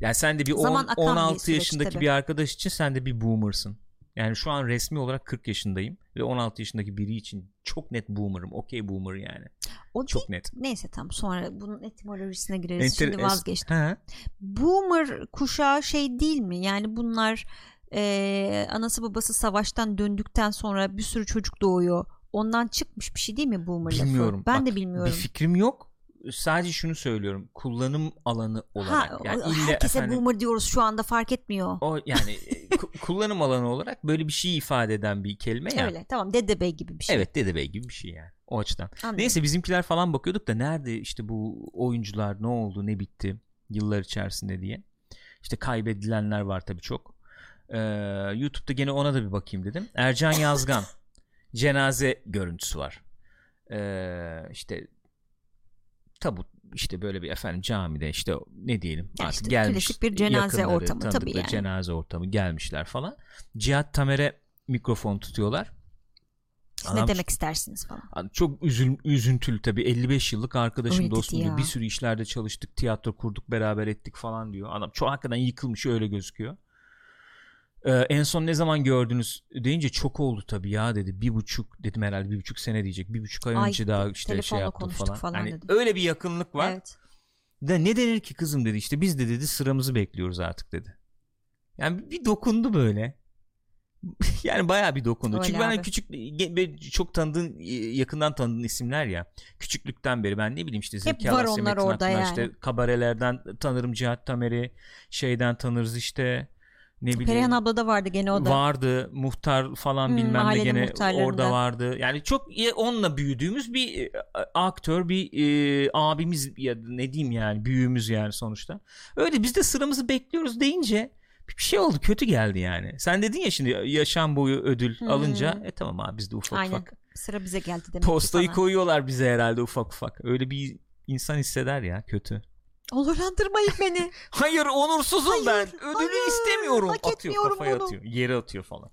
Yani sen de bir 16 yaşındaki tabii bir arkadaş için sen de bir boomersın. Yani şu an resmi olarak 40 yaşındayım ve 16 yaşındaki biri için çok net boomer'ım. Okey, boomer yani. O çok net. Neyse, tam sonra bunun etimolojisine gireriz. Şimdi vazgeçtim. Boomer kuşağı şey değil mi? Yani bunlar anası babası savaştan döndükten sonra bir sürü çocuk doğuyor. Ondan çıkmış bir şey değil mi boomer lafı? Bilmiyorum. Ben de bilmiyorum. Bir fikrim yok. Sadece şunu söylüyorum, kullanım alanı olarak yani herkese efendim, boomer diyoruz şu anda, fark etmiyor o yani. Kullanım alanı olarak böyle bir şey ifade eden bir kelime ya. Öyle, tamam, Dede Bey gibi bir şey. Evet, Dede Bey gibi bir şey yani o açıdan. Anladım. Neyse, bizimkiler falan bakıyorduk da nerede işte bu oyuncular, ne oldu ne bitti yıllar içerisinde diye. İşte kaybedilenler var tabii çok. YouTube'da gene ona da bir bakayım dedim. Ercan Yazgan cenaze görüntüsü var. İşte tabut işte böyle bir efendim camide işte ne diyelim artık işte gelmiş, klasik bir cenaze ortamı tabii yani. Cenaze ortamı gelmişler falan. Cihat Tamer'e mikrofon tutuyorlar. Siz ne demek istersiniz falan. Çok üzüntülü tabii, 55 yıllık arkadaşım, dostum, bir sürü işlerde çalıştık, tiyatro kurduk, beraber ettik falan diyor. Adam çok hakikaten yıkılmış öyle gözüküyor. En son ne zaman gördünüz deyince çok oldu tabii ya dedi, 1,5 dedim, herhalde 1,5 sene diyecek, 1,5 ay önce daha işte şey yaptım falan. Hani öyle bir yakınlık var. Evet. De ne denir ki kızım dedi, işte biz de dedi sıramızı bekliyoruz artık dedi. Yani bir dokundu böyle. Yani bayağı bir dokundu. Öyle. Çünkü ben küçük, çok tanıdığın, yakından tanıdığın isimler ya. Küçüklükten beri ben ne bileyim işte Zeki Alasya, Metin Akpınar, işte kabarelerden tanırım Cihat Tamer'i, şeyden tanırız işte. Perihan abla da vardı gene, o da vardı, muhtar falan bilmem ne gene orada vardı. Yani çok onunla büyüdüğümüz bir aktör, bir abimiz ya ne diyeyim yani, büyüğümüz yani sonuçta. Öyle biz de sıramızı bekliyoruz deyince bir şey oldu, kötü geldi yani. Sen dedin ya şimdi yaşam boyu ödül alınca tamam abi biz de ufak ufak. Sıra bize geldi demek. Postayı koyuyorlar bize herhalde ufak ufak. Öyle bir İnsan hisseder ya, kötü. Onurlandırmayın beni. Hayır, onursuzum, hayır, ben. Ödülü hayır, istemiyorum. Atıyor kafaya bunu. Atıyor. Yere atıyor falan.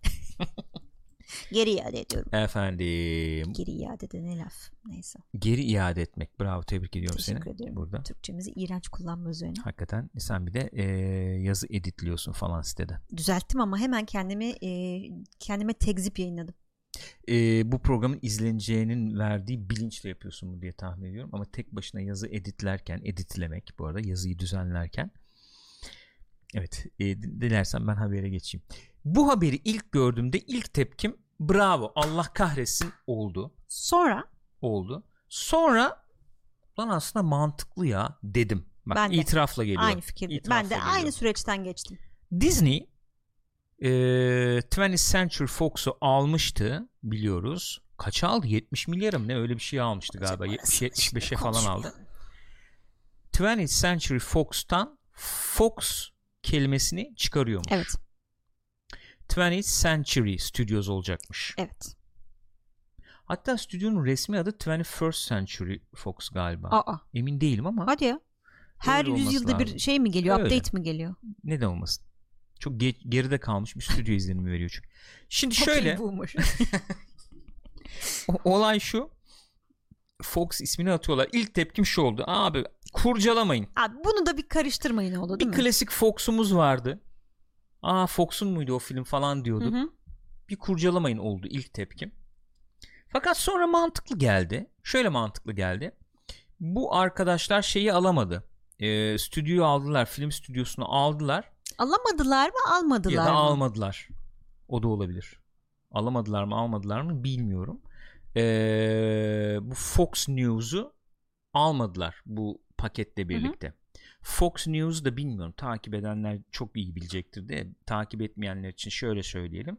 Geri iade ediyorum. Efendim. Geri iade de ne laf. Neyse. Geri iade etmek. Bravo, tebrik ediyorum. Teşekkür ediyorum. Burada. Türkçemizi iğrenç kullanma üzerine. Hakikaten. Sen bir de yazı editliyorsun falan sitede. Düzelttim ama hemen kendime tekzip yayınladım. Bu programın izleneceğinin verdiği bilinçle yapıyorsun mu diye tahmin ediyorum. Ama tek başına yazı editlerken, editlemek bu arada, yazıyı düzenlerken. Evet, dilersen ben habere geçeyim. Bu haberi ilk gördüğümde ilk tepkim bravo, Allah kahretsin oldu. Sonra lan aslında mantıklı ya dedim. Bak, ben itirafla geliyor. Aynı fikirde. Aynı süreçten geçtim. Disney 20th Century Fox'u almıştı, biliyoruz. Kaça aldı? 70 milyarım ne öyle bir şey almıştı galiba. 70-75'e falan aldı. 20th Century Fox'tan Fox kelimesini çıkarıyormuş. Evet. 20th Century Studios olacakmış. Evet. Hatta stüdyonun resmi adı 21st Century Fox galiba. Emin değilim ama. Hadi ya. Her yüzyılda bir şey mi geliyor? Öyle. Update mi geliyor? Neden olmasın? Çok geride kalmış bir stüdyo izlenimi veriyor çünkü. Şimdi şöyle. Olay şu. Fox ismini atıyorlar. İlk tepkim şu oldu. Abi kurcalamayın. Abi bunu da bir karıştırmayın oldu değil mi? Bir klasik Fox'umuz vardı. Fox'un muydu o film falan diyorduk. Hı hı. Bir kurcalamayın oldu ilk tepkim. Fakat sonra mantıklı geldi. Şöyle mantıklı geldi. Bu arkadaşlar şeyi alamadı. Stüdyoyu aldılar. Film stüdyosunu aldılar. Alamadılar mı almadılar mı? Ya da almadılar. O da olabilir. Alamadılar mı almadılar mı bilmiyorum. Bu Fox News'u almadılar bu paketle birlikte. Hı hı. Fox News'u da bilmiyorum. Takip edenler çok iyi bilecektir de. Takip etmeyenler için şöyle söyleyelim.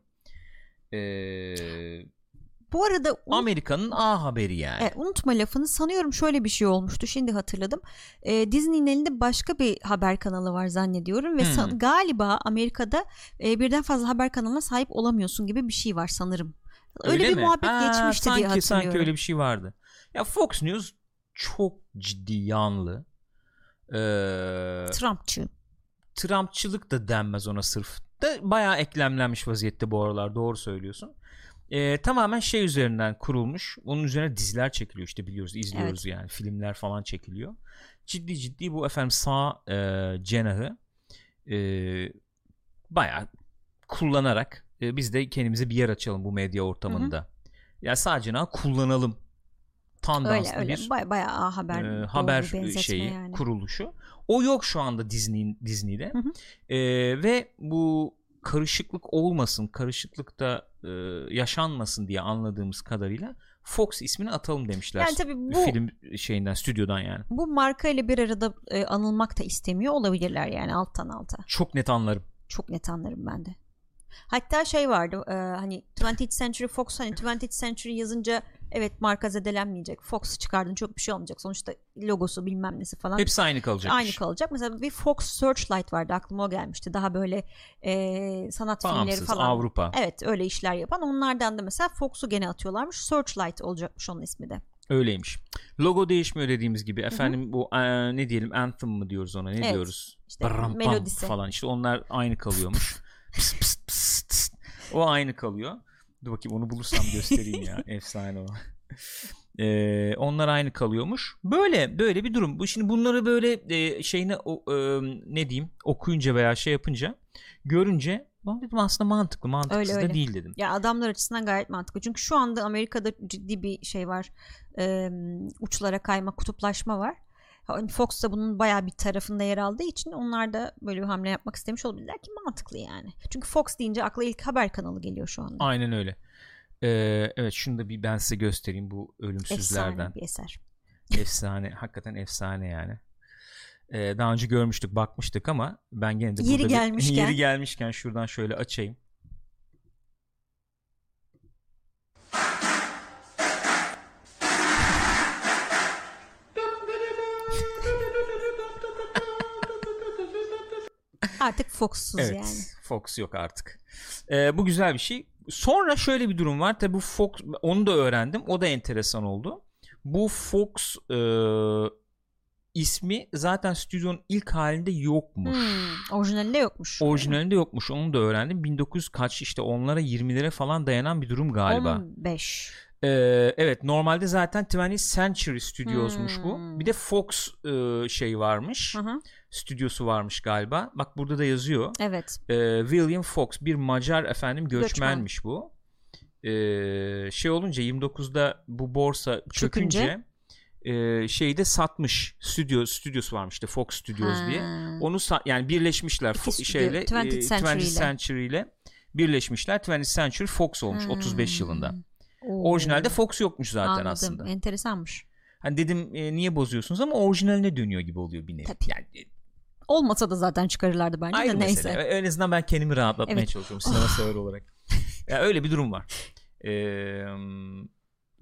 Bu arada Amerika'nın A Haberi yani. Unutma lafını, sanıyorum şöyle bir şey olmuştu. Şimdi hatırladım. Disney'nin elinde başka bir haber kanalı var zannediyorum. Ve galiba Amerika'da birden fazla haber kanalına sahip olamıyorsun gibi bir şey var sanırım. Öyle bir muhabbet geçmişti diye hatırlıyorum. Sanki öyle bir şey vardı. Ya Fox News çok ciddi yanlı. Trumpçı. Trumpçılık da denmez ona sırf. Da bayağı eklemlenmiş vaziyette bu aralar, doğru söylüyorsun. Tamamen şey üzerinden kurulmuş. Onun üzerine diziler çekiliyor işte, biliyoruz, izliyoruz evet. Yani filmler falan çekiliyor. Ciddi bu efendim sağ cenahı bayağı kullanarak biz de kendimize bir yer açalım bu medya ortamında. Hı hı. Ya sağ cenahı kullanalım. Tandanslı bir bayağı haber şeyi yani. Kuruluşu. O yok şu anda Disney'de. Hı hı. Ve bu karışıklık olmasın, karışıklık da yaşanmasın diye anladığımız kadarıyla Fox ismini atalım demişler. Yani tabii bu film şeyinden, stüdyodan yani. Bu marka ile bir arada anılmak da istemiyor olabilirler yani, alttan alta. Çok net anlarım. Çok net anlarım ben de. Hatta şey vardı, hani 20th Century Fox, hani 20th Century yazınca evet marka zedelenmeyecek. Fox'u çıkardın çok bir şey olmayacak. Sonuçta logosu bilmem nesi falan. Hepsi aynı kalacak. Aynı kalacak. Mesela bir Fox Searchlight vardı, aklıma o gelmişti. Daha böyle sanat bağımsız, filmleri falan. Avrupa. Evet, öyle işler yapan. Onlardan da mesela Fox'u gene atıyorlarmış. Searchlight olacakmış onun ismi de. Öyleymiş. Logo değişmiyor dediğimiz gibi. Efendim Hı-hı. Bu ne diyelim, anthem mı diyoruz ona, ne evet, diyoruz? İşte melodisi falan işte, onlar aynı kalıyormuş. Pıs pıs pıs pıs. O aynı kalıyor. Dur bakayım onu bulursam göstereyim ya. Efsane o. Onlar aynı kalıyormuş. Böyle bir durum. Şimdi bunları böyle ne diyeyim, okuyunca veya şey yapınca, görünce dedim aslında mantıksız öyle. Da değil dedim. Ya adamlar açısından gayet mantıklı. Çünkü şu anda Amerika'da ciddi bir şey var. Uçlara kayma, kutuplaşma var. Fox da bunun bayağı bir tarafında yer aldığı için onlar da böyle bir hamle yapmak istemiş olabilirler ki mantıklı yani. Çünkü Fox deyince akla ilk haber kanalı geliyor şu anda. Aynen öyle. Evet, şunu da bir ben size göstereyim, bu ölümsüzlerden. Efsane bir eser. Efsane. Hakikaten efsane yani. Daha önce görmüştük, bakmıştık ama ben gene de yeri gelmişken şuradan şöyle açayım. Artık Fox'suz evet, yani. Fox yok artık. Bu güzel bir şey. Sonra şöyle bir durum var. Tabii bu Fox, onu da öğrendim. O da enteresan oldu. Bu Fox ismi zaten stüdyonun ilk halinde yokmuş. Orijinalinde yokmuş. Orijinalinde yokmuş. Onu da öğrendim. 1900 kaç işte onlara 20'lere falan dayanan bir durum galiba. 15. Evet, normalde zaten 20th Century Studios'muş bu. Bir de Fox şey varmış. Hı-hı. Stüdyosu varmış galiba. Bak burada da yazıyor. Evet. William Fox bir Macar efendim göçmenmiş bu. Şey olunca 29'da bu borsa çökünce şeyde satmış, stüdyosu varmış işte Fox Studios diye. Onu yani birleşmişler şeyle 20th Century ile birleşmişler. 20th Century Fox olmuş 35 yılında. Oo. Orijinalde Fox yokmuş zaten. Anladım. Aslında. Enteresanmış. Hani dedim niye bozuyorsunuz ama orijinaline dönüyor gibi oluyor bir nevi. Yani olmasa da zaten çıkarırlardı bence. Aynı de mesele. Neyse. En azından ben kendimi rahatlatmaya çalışıyorum sinema sever olarak. Yani öyle bir durum var.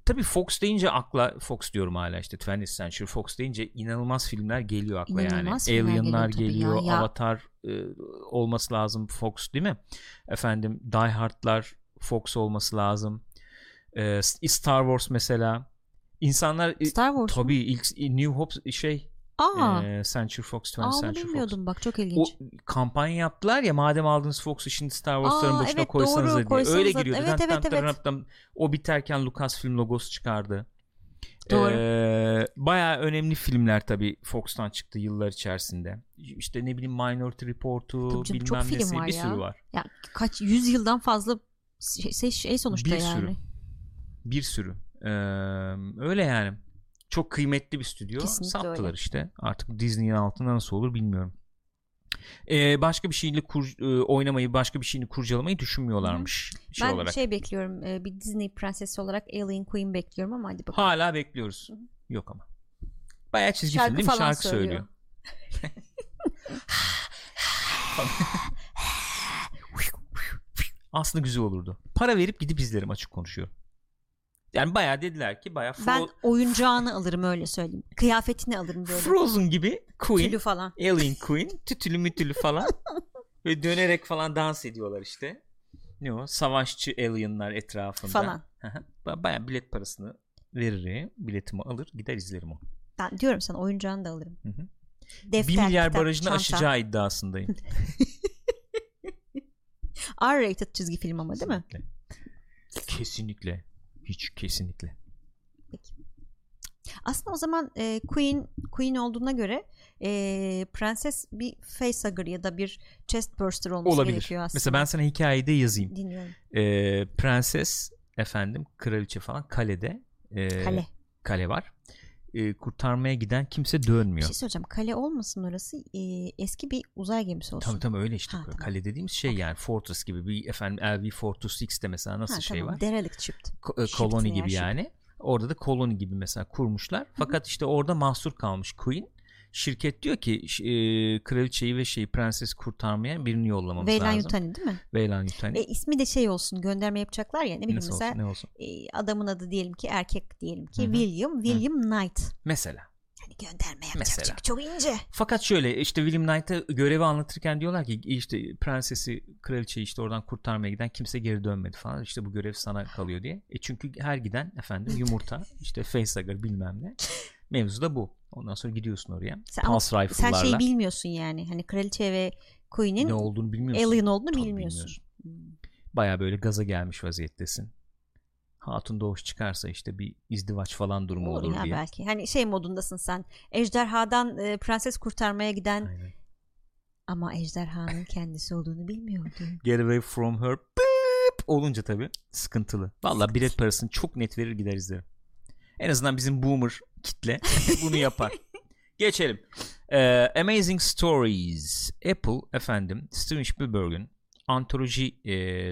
Tabii Fox deyince akla, Fox diyorum hala işte 20th Century Fox deyince inanılmaz filmler geliyor akla yani. Alien'lar geliyor ya. Avatar olması lazım Fox değil mi? Efendim Die Hard'lar Fox olması lazım. Star Wars mesela. İnsanlar tabii ilk New Hope şey Century Fox, 20th Century Fox. Aa, bilmiyordum bak, çok ilginç. O kampanya yaptılar ya, madem aldınız Fox'u şimdi Star Wars'ların boşuna koysanız diye. Koysanız öyle giriyordu. Evet. O biterken Lucasfilm logosu çıkardı. Doğru. Bayağı önemli filmler tabii Fox'tan çıktı yıllar içerisinde. İşte ne bileyim Minority Report'u, bilmem nesi, bir sürü var. Ya kaç 100 yıldan fazla şey sonuçta bir yani. Bir sürü. Öyle yani. Çok kıymetli bir stüdyo. Kesinlikle sattılar öyle. İşte. Artık Disney'in altında nasıl olur bilmiyorum. Başka bir şeyle oynamayı, başka bir şeyini kurcalamayı düşünmüyorlarmış. Şey ben olarak. Şey bekliyorum. Bir Disney prensesi olarak Alien Queen bekliyorum ama hadi bakalım. Hala bekliyoruz. Hı-hı. Yok ama. Bayağı çizgi şarkı film değil mi? Şarkı söylüyor. Aslında güzel olurdu. Para verip gidip izlerim, açık konuşuyorum. Yani bayağı dediler ki bayağı ben oyuncağını alırım, öyle söyleyeyim. Kıyafetini alırım böyle. Frozen gibi Queen falan. Alien Queen tütülü mütülü falan ve dönerek falan dans ediyorlar işte. Ne o? Savaşçı alienlar etrafında falan. Bayağı bilet parasını veririm. Biletimi alır, gider izlerim onu. Ben diyorum sana, oyuncağını da alırım. Hı-hı. Defter, 1 milyar kitap, barajını çanta aşacağı iddiasındayım. R-rated çizgi film ama değil mi? Kesinlikle. Hiç kesinlikle. Peki. Aslında o zaman Queen olduğuna göre prenses bir face hugger ya da bir chest burster olması olabilir. Gerekiyor aslında. Mesela ben sana hikayeyi de yazayım. Dinliyorum. Prenses efendim kraliçe falan kalede kale var. Kurtarmaya giden kimse dönmüyor. Bir şey söyleyeceğim. Kale olmasın orası. Eski bir uzay gemisi olsun. Tabii öyle işte. Tamam. Kale dediğimiz şey yani Fortress gibi bir efendim LV-426'de mesela nasıl şey var? Derelict shift. Koloni gibi yani. Orada da koloni gibi mesela kurmuşlar. Hı-hı. Fakat işte orada mahsur kalmış Queen. Şirket diyor ki kraliçeyi ve prensesi kurtarmaya birini yollamamız lazım. Weyland-Yutani değil mi? Weyland-Yutani. İsmi de şey olsun, gönderme yapacaklar ya, ne bileyim mesela olsun. Adamın adı diyelim ki erkek, diyelim ki Hı-hı. William Knight. Mesela. Yani gönderme yapacak çünkü çok ince. Fakat şöyle işte William Knight'a görevi anlatırken diyorlar ki işte prensesi, kraliçeyi işte oradan kurtarmaya giden kimse geri dönmedi falan. İşte bu görev sana kalıyor diye. Çünkü her giden efendim yumurta işte facehugger bilmem ne. Mevzu da bu. Ondan sonra gidiyorsun oraya. Sen şeyi bilmiyorsun yani. Hani kraliçe ve Queen'in ne olduğunu bilmiyorsun. Alien olduğunu bilmiyorsun. Baya böyle gaza gelmiş vaziyettesin. Hatun doğuş çıkarsa işte bir izdivaç falan durumu olur ya diye. Belki. Hani şey modundasın sen. Ejderhadan prenses kurtarmaya giden. Aynen. Ama ejderhanın kendisi olduğunu bilmiyordun. Get away from her. Beep! Olunca tabii sıkıntılı. Valla bilet parasını çok net verir, gider izlerim. En azından bizim boomer kitle bunu yapar. Geçelim. Amazing Stories. Apple efendim Steven Spielberg'ün antoloji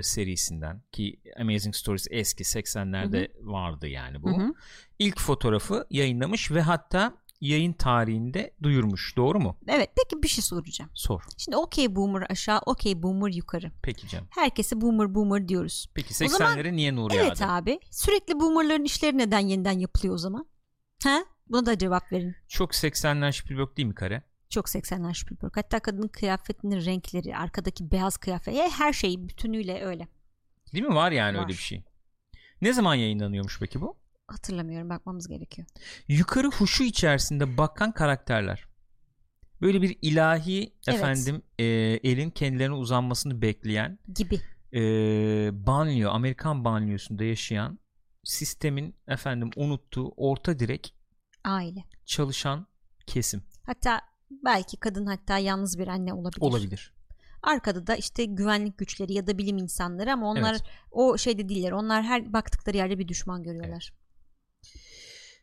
serisinden ki Amazing Stories eski 80'lerde Hı-hı. vardı yani bu. Hı-hı. İlk fotoğrafı yayınlamış ve hatta yayın tarihinde duyurmuş. Doğru mu? Evet. Peki bir şey soracağım. Sor. Şimdi okey boomer aşağı, okey boomer yukarı. Peki canım. Herkese boomer diyoruz. Peki 80'lere zaman, niye Nuri evet Adem? Abi. Sürekli boomerların işleri neden yeniden yapılıyor o zaman? Ha? Buna da cevap verin. Çok 80'ler Spielberg değil mi kare? Çok 80'ler Spielberg. Hatta kadının kıyafetinin renkleri, arkadaki beyaz kıyafet, her şeyi bütünüyle öyle. Değil mi? Var yani öyle bir şey. Ne zaman yayınlanıyormuş peki bu? Hatırlamıyorum, bakmamız gerekiyor. Yukarı huşu içerisinde bakan karakterler. Böyle bir ilahi efendim elin kendilerine uzanmasını bekleyen gibi. Banliyö, Amerikan banliyösünde yaşayan, sistemin efendim unuttuğu orta direk aile, çalışan kesim. Hatta belki kadın, hatta yalnız bir anne olabilir. Olabilir. Arkada da işte güvenlik güçleri ya da bilim insanları, ama onlar o şeyde değiller. Onlar her baktıkları yerde bir düşman görüyorlar. Evet.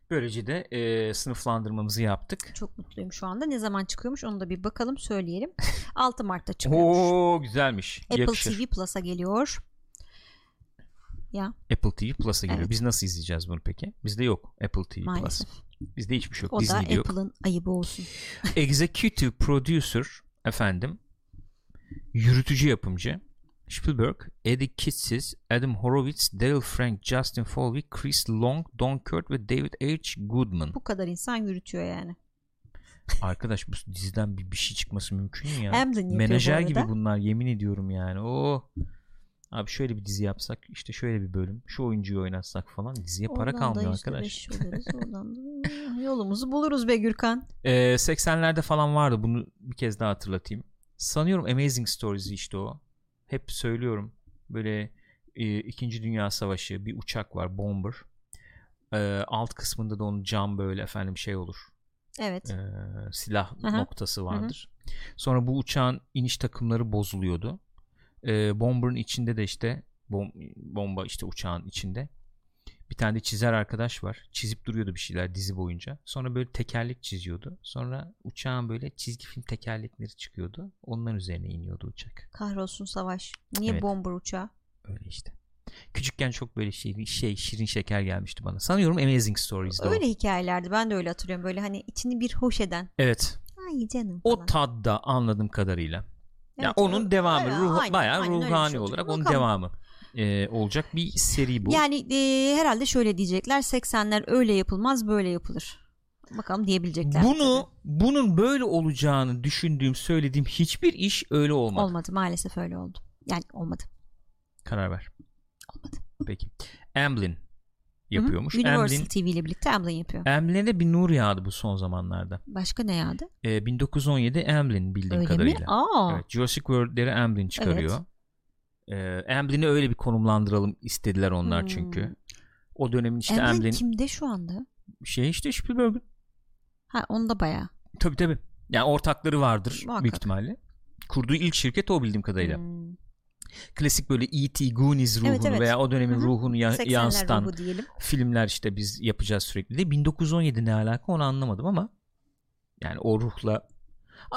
Böylece de sınıflandırmamızı yaptık. Çok mutluyum şu anda. Ne zaman çıkıyormuş onu da bir bakalım, söyleyelim. 6 Mart'ta çıkıyormuş. Oo, güzelmiş. Apple TV Plus'a geliyor. Ya. Apple TV Plus'a geliyor. Evet. Biz nasıl izleyeceğiz bunu peki? Bizde yok Apple TV Plus. Bizde hiçbir şey yok. O Disney da yok. Apple'ın ayıbı olsun. Executive Producer efendim, yürütücü yapımcı Spielberg, Eddie Kitsis, Adam Horowitz, Dale Frank, Justin Foley, Chris Long, Don Kurt ve David H. Goodman. Bu kadar insan yürütüyor yani. Arkadaş, bu diziden bir şey çıkması mümkün ya. Menajer gibi bunlar, yemin ediyorum yani. Oo. Abi şöyle bir dizi yapsak, işte şöyle bir bölüm, şu oyuncuyu oynatsak falan, diziye para oradan kalmıyor da arkadaş. Oluruz, oradan da yolumuzu buluruz be Gürkan. 80'lerde falan vardı, bunu bir kez daha hatırlatayım. Sanıyorum Amazing Stories, işte o. Hep söylüyorum böyle, 2. Dünya Savaşı, bir uçak var, bomber. Alt kısmında da onun cam böyle efendim şey olur. Evet. Silah noktası vardır. Hı-hı. Sonra bu uçağın iniş takımları bozuluyordu. Bomber'ın içinde de işte bomba işte uçağın içinde. Bir tane de çizer arkadaş var. Çizip duruyordu bir şeyler dizi boyunca. Sonra böyle tekerlek çiziyordu. Sonra uçağın böyle çizgi film tekerlekleri çıkıyordu. Onların üzerine iniyordu uçak. Kahrolsun savaş. Niye bomber uçağı? Öyle işte. Küçükken çok böyle şey şirin şeker gelmişti bana. Sanıyorum Amazing Stories'da öyle hikayelerdi. Ben de öyle hatırlıyorum. Böyle hani içini bir hoş eden. Evet. Ay canım falan. O tadda anladığım kadarıyla. Evet, yani onun devamı. Bayağı ruhani olarak onun devamı. Olacak bir seri bu. Yani herhalde şöyle diyecekler, 80'ler öyle yapılmaz, böyle yapılır. Bakalım diyebilecekler. Bunun böyle olacağını düşündüğüm, söylediğim hiçbir iş öyle olmadı. Olmadı, maalesef öyle oldu. Yani olmadı. Karar ver. Olmadı. Peki. Amblin yapıyormuş. Universal TV ile birlikte Amblin yapıyor. Amblin'e bir nur yağdı bu son zamanlarda. Başka ne yağdı? 1917 Amblin bildiğim öyle kadarıyla. Mi? Aa. Evet, Jurassic World'leri Amblin çıkarıyor. Evet. Amblin'i öyle bir konumlandıralım istediler onlar çünkü. O dönemin işte Amblin kimde şu anda? Şey işte Spielberg. Ha, onda bayağı. Tabii. Yani ortakları vardır muhakkak, büyük ihtimalle. Kurduğu ilk şirket o bildiğim kadarıyla. Klasik böyle ET, Goonies ruhunu veya o dönemin ruhunu yansıtan ruhu filmler işte biz yapacağız sürekli de. 1917 ne alaka onu anlamadım ama yani o ruhla.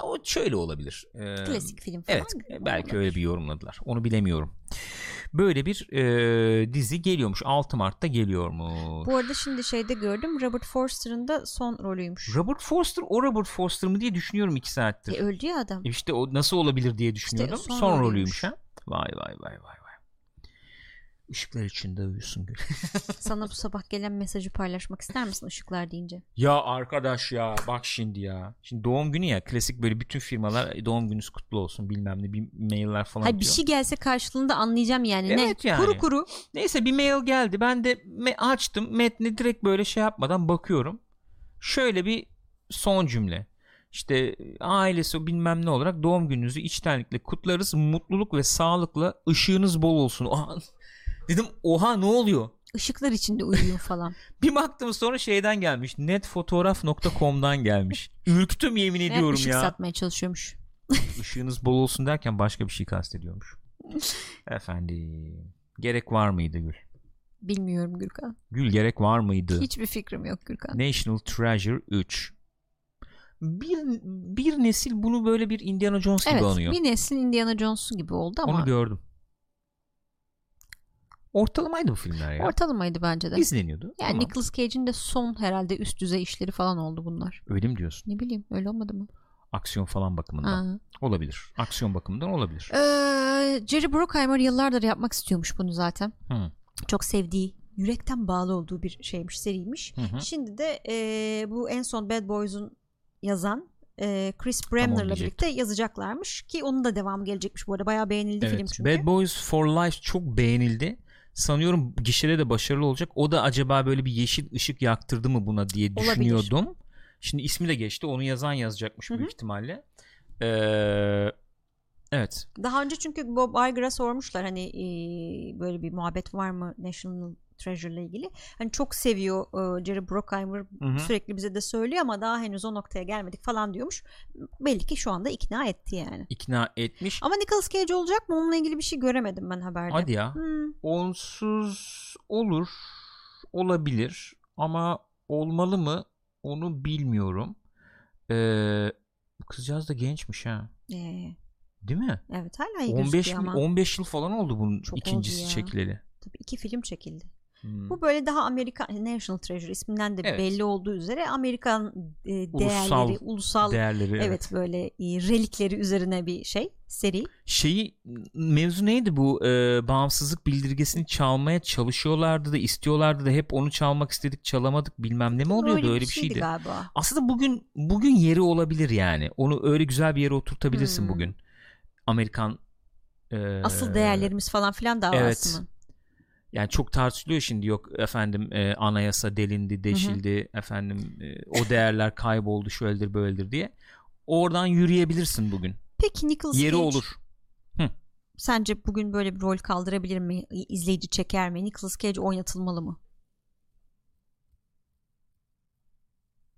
O şöyle olabilir. Klasik film falan. Evet, belki olabilir. Öyle bir yorumladılar. Onu bilemiyorum. Böyle bir dizi geliyormuş. 6 Mart'ta geliyormuş. Bu arada şimdi şeyde gördüm, Robert Forster'ın da son rolüymüş. Robert Forster mı diye düşünüyorum 2 saattir. Öldü ya adam. İşte o nasıl olabilir diye düşünüyordum. İşte son rolüymüş ha. Vay. Işıklar içinde uyusun Gül. Sana bu sabah gelen mesajı paylaşmak ister misin ışıklar deyince? Ya arkadaş ya, bak şimdi ya. Şimdi doğum günü ya, klasik böyle bütün firmalar doğum gününüz kutlu olsun bilmem ne, bir mailler falan diyor. Hayır, bir şey gelse karşılığında anlayacağım yani. Evet ne? Yani. Kuru. Neyse bir mail geldi, ben de açtım metni, direkt böyle şey yapmadan bakıyorum. Şöyle bir son cümle. İşte ailesi bilmem ne olarak doğum gününüzü içtenlikle kutlarız. Mutluluk ve sağlıkla ışığınız bol olsun. Dedim oha, ne oluyor? Işıklar içinde uyuyor falan. Bir baktım sonra şeyden gelmiş. Netfotoğraf.com'dan gelmiş. Ürktüm yemin ediyorum ışık ya. Işık satmaya çalışıyormuş. Işığınız bol olsun derken başka bir şey kastediyormuş. Efendim. Gerek var mıydı Gül? Bilmiyorum Gürkan. Gül, gerek var mıydı? Hiçbir fikrim yok Gürkan. National Treasure 3. Bir nesil bunu böyle bir Indiana Jones gibi anıyor. Evet, bir nesil Indiana Jones gibi oldu ama. Onu gördüm. Ortalamaydı bu filmler ya. Ortalamaydı bence de. İzleniyordu. Yani tamam. Nicolas Cage'in de son herhalde üst düzey işleri falan oldu bunlar. Öyle mi diyorsun? Ne bileyim, öyle olmadı mı? Aksiyon falan bakımından. Olabilir. Aksiyon bakımından olabilir. Jerry Bruckheimer yıllardır yapmak istiyormuş bunu zaten. Çok sevdiği, yürekten bağlı olduğu bir şeymiş, seriymiş. Şimdi de bu en son Bad Boys'un yazan Chris Bremner'la birlikte yazacaklarmış ki onun da devamı gelecekmiş bu arada. Bayağı beğenildi film çünkü. Bad Boys for Life çok beğenildi. sanıyorum gişede de başarılı olacak. O da acaba böyle bir yeşil ışık yaktırdı mı buna diye düşünüyordum. Olabilir. Şimdi ismi de geçti. Onu yazan yazacakmış büyük ihtimalle. Evet. Daha önce çünkü Bob Iger'a sormuşlar hani böyle bir muhabbet var mı National Treasure ile ilgili. Hani çok seviyor Jerry Bruckheimer, sürekli bize de söylüyor ama daha henüz o noktaya gelmedik falan diyormuş. Belli ki şu anda ikna etti yani. İkna etmiş. Ama Nicolas Cage olacak mı? Onunla ilgili bir şey göremedim ben haberde. Hadi ya. Onsuz olur. Olabilir. Ama olmalı mı? Onu bilmiyorum. Kızcağız da gençmiş ha. Değil mi? Evet, hala iyi gözüküyor ama. 15 yıl falan oldu bunun çok ikincisi çekileli. Tabii 2 film çekildi. Bu böyle daha Amerikan, National Treasure isminden de belli olduğu üzere Amerikan değerleri, ulusal değerleri, evet böyle relikleri üzerine bir şey, seri. Mevzu neydi bu? Bağımsızlık bildirgesini çalmaya çalışıyorlardı da, istiyorlardı da, hep onu çalmak istedik, çalamadık, bilmem ne mi oluyordu, öyle bir şeydi galiba. Aslında bugün yeri olabilir yani. Onu öyle güzel bir yere oturtabilirsin bugün. Amerikan asıl değerlerimiz falan filan davası mı? Yani çok tartışılıyor şimdi, yok efendim anayasa delindi, deşildi, efendim o değerler kayboldu, şöyledir böyledir diye. Oradan yürüyebilirsin bugün. Peki Nicolas Cage olur. Sence bugün böyle bir rol kaldırabilir mi? İzleyici çeker mi? Nicolas Cage oynatılmalı mı?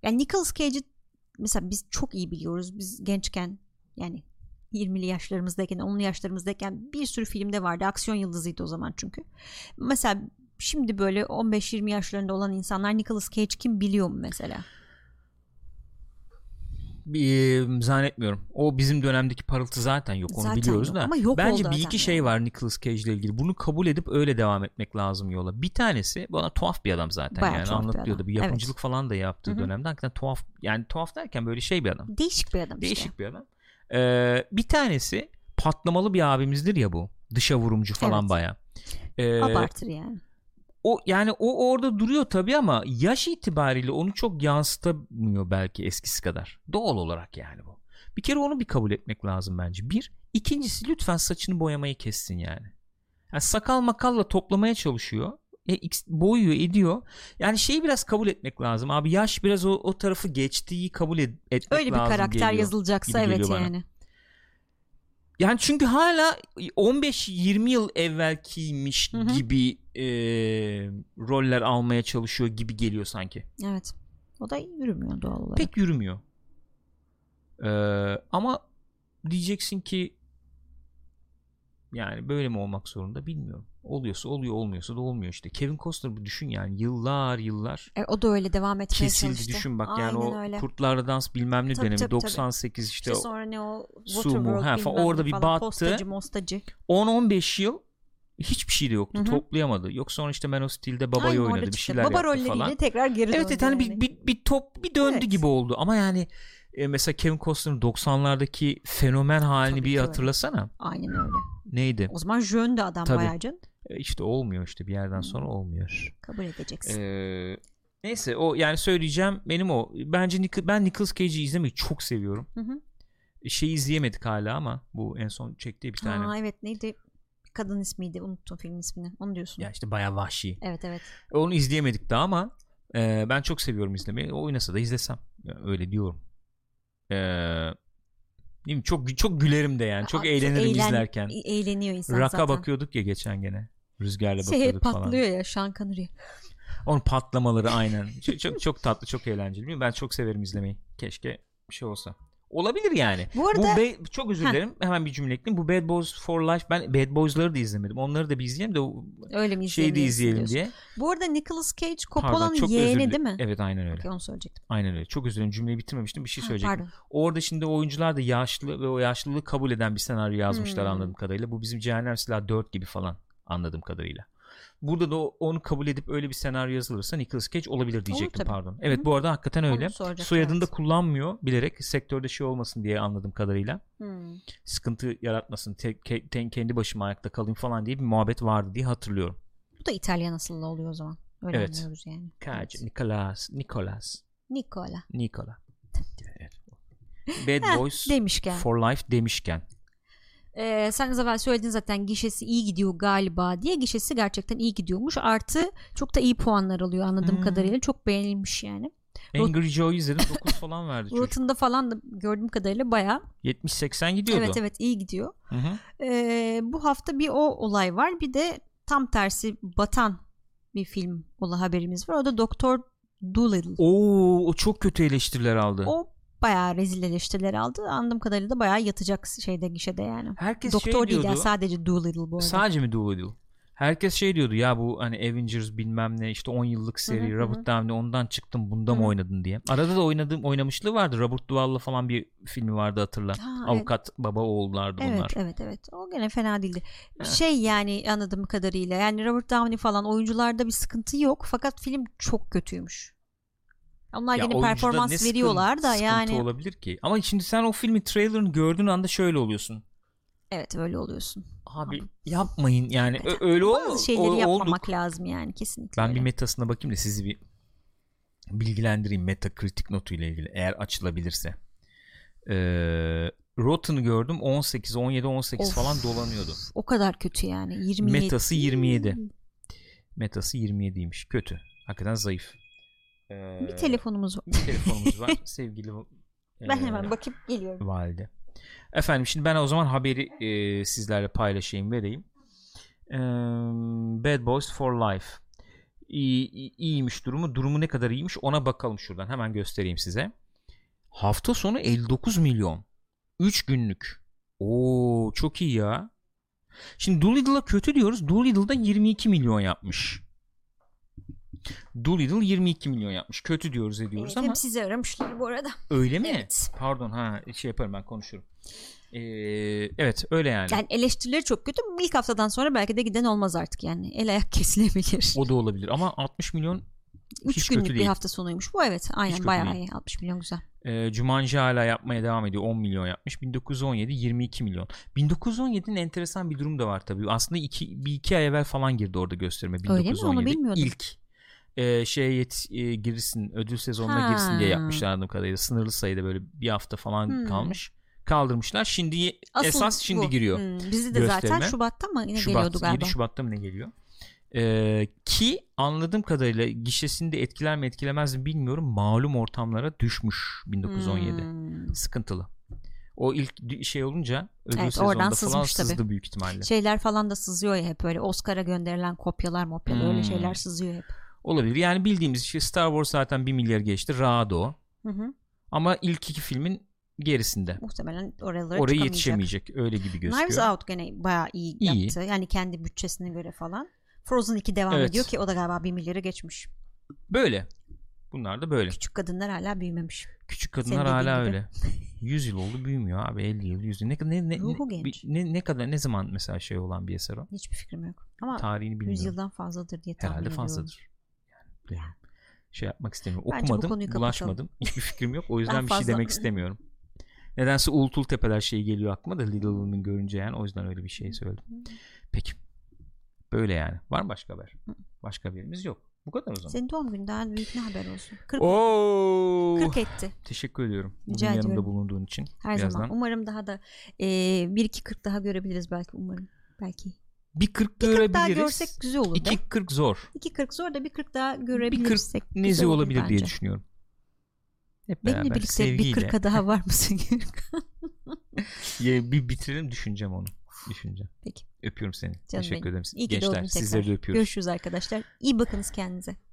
Yani Nicolas Cage'i mesela biz çok iyi biliyoruz. Biz gençken, yani 20'li yaşlarımızdayken, 10'lu yaşlarımızdayken bir sürü filmde vardı. Aksiyon yıldızıydı o zaman çünkü. Mesela şimdi böyle 15-20 yaşlarında olan insanlar Nicolas Cage kim biliyor mu mesela? Zannetmiyorum. O bizim dönemdeki parıltı zaten yok. Onu zaten biliyoruz da. Bence bir iki şey var Nicolas Cage ile ilgili. Bunu kabul edip öyle devam etmek lazım yola. Bir tanesi, bana tuhaf bir adam zaten. Bayağı yani anlatıyordu. Bir yapımcılık falan da yaptığı dönemde. Hakikaten tuhaf. Yani tuhaf derken böyle şey bir adam. Değişik bir adam. Değişik bir adam. Bir tanesi patlamalı bir abimizdir ya bu. Dışa vurumcu falan bayağı. Abartır yani. O orada duruyor tabii ama yaş itibariyle onu çok yansıtamıyor belki eskisi kadar. Doğal olarak yani bu. Bir kere onu bir kabul etmek lazım bence. Bir. İkincisi, lütfen saçını boyamayı kessin yani. Yani sakal makalla toplamaya çalışıyor. Boyuyor, ediyor. Yani şeyi biraz kabul etmek lazım. Abi yaş biraz o tarafı geçtiği kabul etmek lazım. Öyle bir lazım karakter geliyor, yazılacaksa evet bana. Yani. Yani çünkü hala 15-20 yıl evvelkiymiş gibi roller almaya çalışıyor gibi geliyor sanki. Evet. O da yürümüyor doğal olarak. Pek yürümüyor. Ama diyeceksin ki yani böyle mi olmak zorunda, bilmiyorum. Oluyorsa oluyor, olmuyorsa da olmuyor işte. Kevin Costner, bu düşün yani yıllar. O da öyle devam etmeye kesildi, çalıştı. Düşün bak. Aynen yani öyle. O Kurtlarla Dans bilmem ne tabii, dönemi tabii, 98 tabii. İşte sonra ne o Waterworld bilmem orada bir battı. Postacı. 10-15 yıl hiçbir şey de yoktu. Toplayamadı. Yok sonra işte Man of Steel'de babayı oynadı, bir şeyler baba yaptı falan. Baba rolleriyle tekrar geri döndü. Evet yani bir döndü gibi oldu ama yani mesela Kevin Costner'ın 90'lardaki fenomen halini tabii bir hatırlasana. Aynen öyle. Neydi? O zaman jöndü adam bayağı can. İşte olmuyor işte bir yerden sonra olmuyor. Kabul edeceksin. Neyse o yani söyleyeceğim benim o. Bence ben Nicolas Cage'i izlemeyi çok seviyorum. İzleyemedik hala ama bu en son çektiği bir tane. Evet neydi? Kadın ismiydi, unuttum filmin ismini. Onu diyorsun. Ya işte bayağı vahşi. Evet. Onu izleyemedik daha ama ben çok seviyorum izlemeyi. O oynasa da izlesem. Yani öyle diyorum. Çok gülerim de yani. Çok eğlenirim izlerken. Eğleniyor insan Rock'a zaten. Bakıyorduk ya geçen gene. Rüzgarla bakıyorduk falan. Patlıyor ya Sean Connery. Onun patlamaları aynen. çok tatlı, çok eğlenceli. Ben çok severim izlemeyi. Keşke bir şey olsa. Olabilir yani. Bu arada çok özür dilerim. Hemen bir cümle ekleyeyim. Bu Bad Boys for Life, ben Bad Boys'ları da izlemedim. Onları da bir izleyelim de şeyi de izleyelim diye. Bu arada Nicolas Cage Coppola'nın yeğeni değil mi? Evet aynen öyle. Onu söyleyecektim. Aynen öyle. Çok özür dilerim, cümleyi bitirmemiştim. Bir şey söyleyecektim. Orada şimdi oyuncular da yaşlı ve o yaşlılığı kabul eden bir senaryo yazmışlar anladığım kadarıyla. Bu bizim Cehennem Silahı 4 gibi falan anladığım kadarıyla. Burada da onu kabul edip öyle bir senaryo yazılırsa Nicolas Cage olabilir diyecektim pardon. Evet bu arada hakikaten öyle. Soyadını da kullanmıyor bilerek, sektörde şey olmasın diye anladığım kadarıyla. Sıkıntı yaratmasın, kendi başıma ayakta kalayım falan diye bir muhabbet vardı diye hatırlıyorum. Bu da İtalyan asıllı oluyor o zaman. Öyle anlıyoruz yani. Cage, Nicolas. Bad Boys for Life demişken. sen az evvel söyledin zaten, gişesi iyi gidiyor galiba diye. Gişesi gerçekten iyi gidiyormuş. Artı çok da iyi puanlar alıyor anladığım kadarıyla. Çok beğenilmiş yani. Angry Joe'yu izledim, 9 falan verdi çocuk. Rotten'da falan da gördüğüm kadarıyla bayağı 70-80 gidiyordu. Evet evet, iyi gidiyor. Bu hafta bir o olay var. Bir de tam tersi batan bir film ola haberimiz var. O da Doktor Dolittle. Oo, o çok kötü eleştiriler aldı. O bayağı rezil eleştiriler aldı. Anladığım kadarıyla da bayağı yatacak şeyde, gişede yani. Herkes Doktor şey diyordu. Değil yani, sadece Dolittle bu arada. Sadece mi Dolittle? Herkes şey diyordu ya, bu hani Avengers bilmem ne işte 10 yıllık seri, Robert Downey ondan çıktım bunda mı oynadın diye. Arada da oynamışlığı vardı. Robert Duvall'la falan bir filmi vardı, hatırla. Ha, avukat baba oğullardı evet, onlar. Evet. O gene fena değildi. Evet. Şey yani anladığım kadarıyla yani Robert Downey falan oyuncularda bir sıkıntı yok, fakat film çok kötüymüş. Onlar ya yine performans veriyorlar da yani. Sıkıntı olabilir ki. Ama şimdi sen o filmin trailerını gördüğün anda şöyle oluyorsun. Evet, öyle oluyorsun. Abi yapmayın yani. Evet. Öyle olmaz. Bazı şeyleri yapmamak lazım yani, kesinlikle. Ben öyle. Bir metasına bakayım da sizi bir bilgilendireyim Metacritic notu ile ilgili, eğer açılabilirse. Rotten'ı gördüm 18, 17, 18 falan dolanıyordu. O kadar kötü yani. 27. Metası 27. Metası 27'ymiş. Kötü. Hakikaten zayıf. Bir telefonumuz var. Sevgili ben hemen bakıp geliyorum. Valide. Efendim şimdi ben o zaman haberi sizlerle paylaşayım, vereyim. Bad Boys for Life. İyiymiş durumu. Durumu ne kadar iyiymiş ona bakalım şuradan. Hemen göstereyim size. Hafta sonu 59 milyon. 3 günlük. Oo, çok iyi ya. Şimdi Doolittle'a kötü diyoruz. Doolittle'da 22 milyon yapmış. Dolittle 22 milyon yapmış. Kötü diyoruz ediyoruz evet, ama. Hep sizi aramışlar bu arada. Öyle mi? Evet. Pardon, şey yaparım ben, konuşurum. Evet öyle yani. Yani eleştirileri çok kötü. İlk haftadan sonra belki de giden olmaz artık yani. El ayak kesilebilir. O da olabilir ama 60 milyon 3 günlük bir hafta sonuymuş bu, evet. Aynen, bayağı iyi. 60 milyon güzel. Jumanji hala yapmaya devam ediyor. 10 milyon yapmış. 1917 22 milyon. 1917'nin enteresan bir durum da var tabii. Aslında bir iki ay evvel falan girdi orada gösterime. 1917. Öyle mi? Onu bilmiyordum. İlk. Girsin ödül sezonuna girsin diye yapmışlar anladığım kadarıyla. Sınırlı sayıda böyle bir hafta falan kalmış. Kaldırmışlar. Şimdi asıl esas şimdi bu giriyor. Bizi de gösterime. Zaten Şubat'ta mı ne geliyordu galiba? 7 Şubat'ta mı ne geliyor? Ki anladığım kadarıyla gişesini de etkiler mi etkilemez mi bilmiyorum. Malum ortamlara düşmüş 1917. Sıkıntılı. O ilk şey olunca ödül sezonunda falan sızdı büyük ihtimalle. Şeyler falan da sızıyor ya hep böyle. Oscar'a gönderilen kopyalar öyle şeyler sızıyor hep. Olabilir. Yani bildiğimiz şey, Star Wars zaten 1 milyar geçti. Rahat o. Ama ilk iki filmin gerisinde. Muhtemelen oraya yetişemeyecek. Öyle gibi gözüküyor. Knives Out gene bayağı iyi yaptı. Yani kendi bütçesine göre falan. Frozen 2 devam ediyor ki o da galiba 1 milyarı geçmiş. Böyle. Bunlar da böyle. Küçük kadınlar hala büyümemiş. Küçük kadınlar hala öyle. 100 yıl oldu büyümüyor abi. 50 yıl, 100 yıl. Ne kadar, ne zaman mesela şey olan bir eser o? Hiçbir fikrim yok. Ama tarihini bilmiyorum. 100 yıldan fazladır diye tahmin ediyorum. Herhalde fazladır. Şey yapmak istemiyorum. Bence okumadım, bulaşmadım. Hiçbir fikrim yok. O yüzden bir şey demek istemiyorum. Nedense Uğultul Tepeler şeyi geliyor aklıma da, Little Women görünce yani, o yüzden öyle bir şey söyledim. Peki. Böyle yani. Var mı başka haber? Başka birimiz yok. Bu kadar o zaman. Senin doğum günden büyük ne haber olsun? 40 etti. Teşekkür ediyorum. Bugün yanımda bulunduğun için. Her zaman. Umarım daha da 1-2-40 daha görebiliriz belki, umarım. Belki. Bir 40 görebiliriz. Daha görsek güzel olur. 2-40 zor. 2-40 zor da bir 40 daha görebilirsek. Bir 40 nezi olabilir bence diye düşünüyorum. Hep beraber, benimle birlikte sevgiyle. Bir 40'a daha var mısın? Bir bitirelim, düşüneceğim onu. Düşüneceğim. Peki. Öpüyorum seni. Canım, teşekkür ederim. İyi ki doğdun tekrar. Sizleri de öpüyoruz. Görüşürüz arkadaşlar. İyi bakınız kendinize.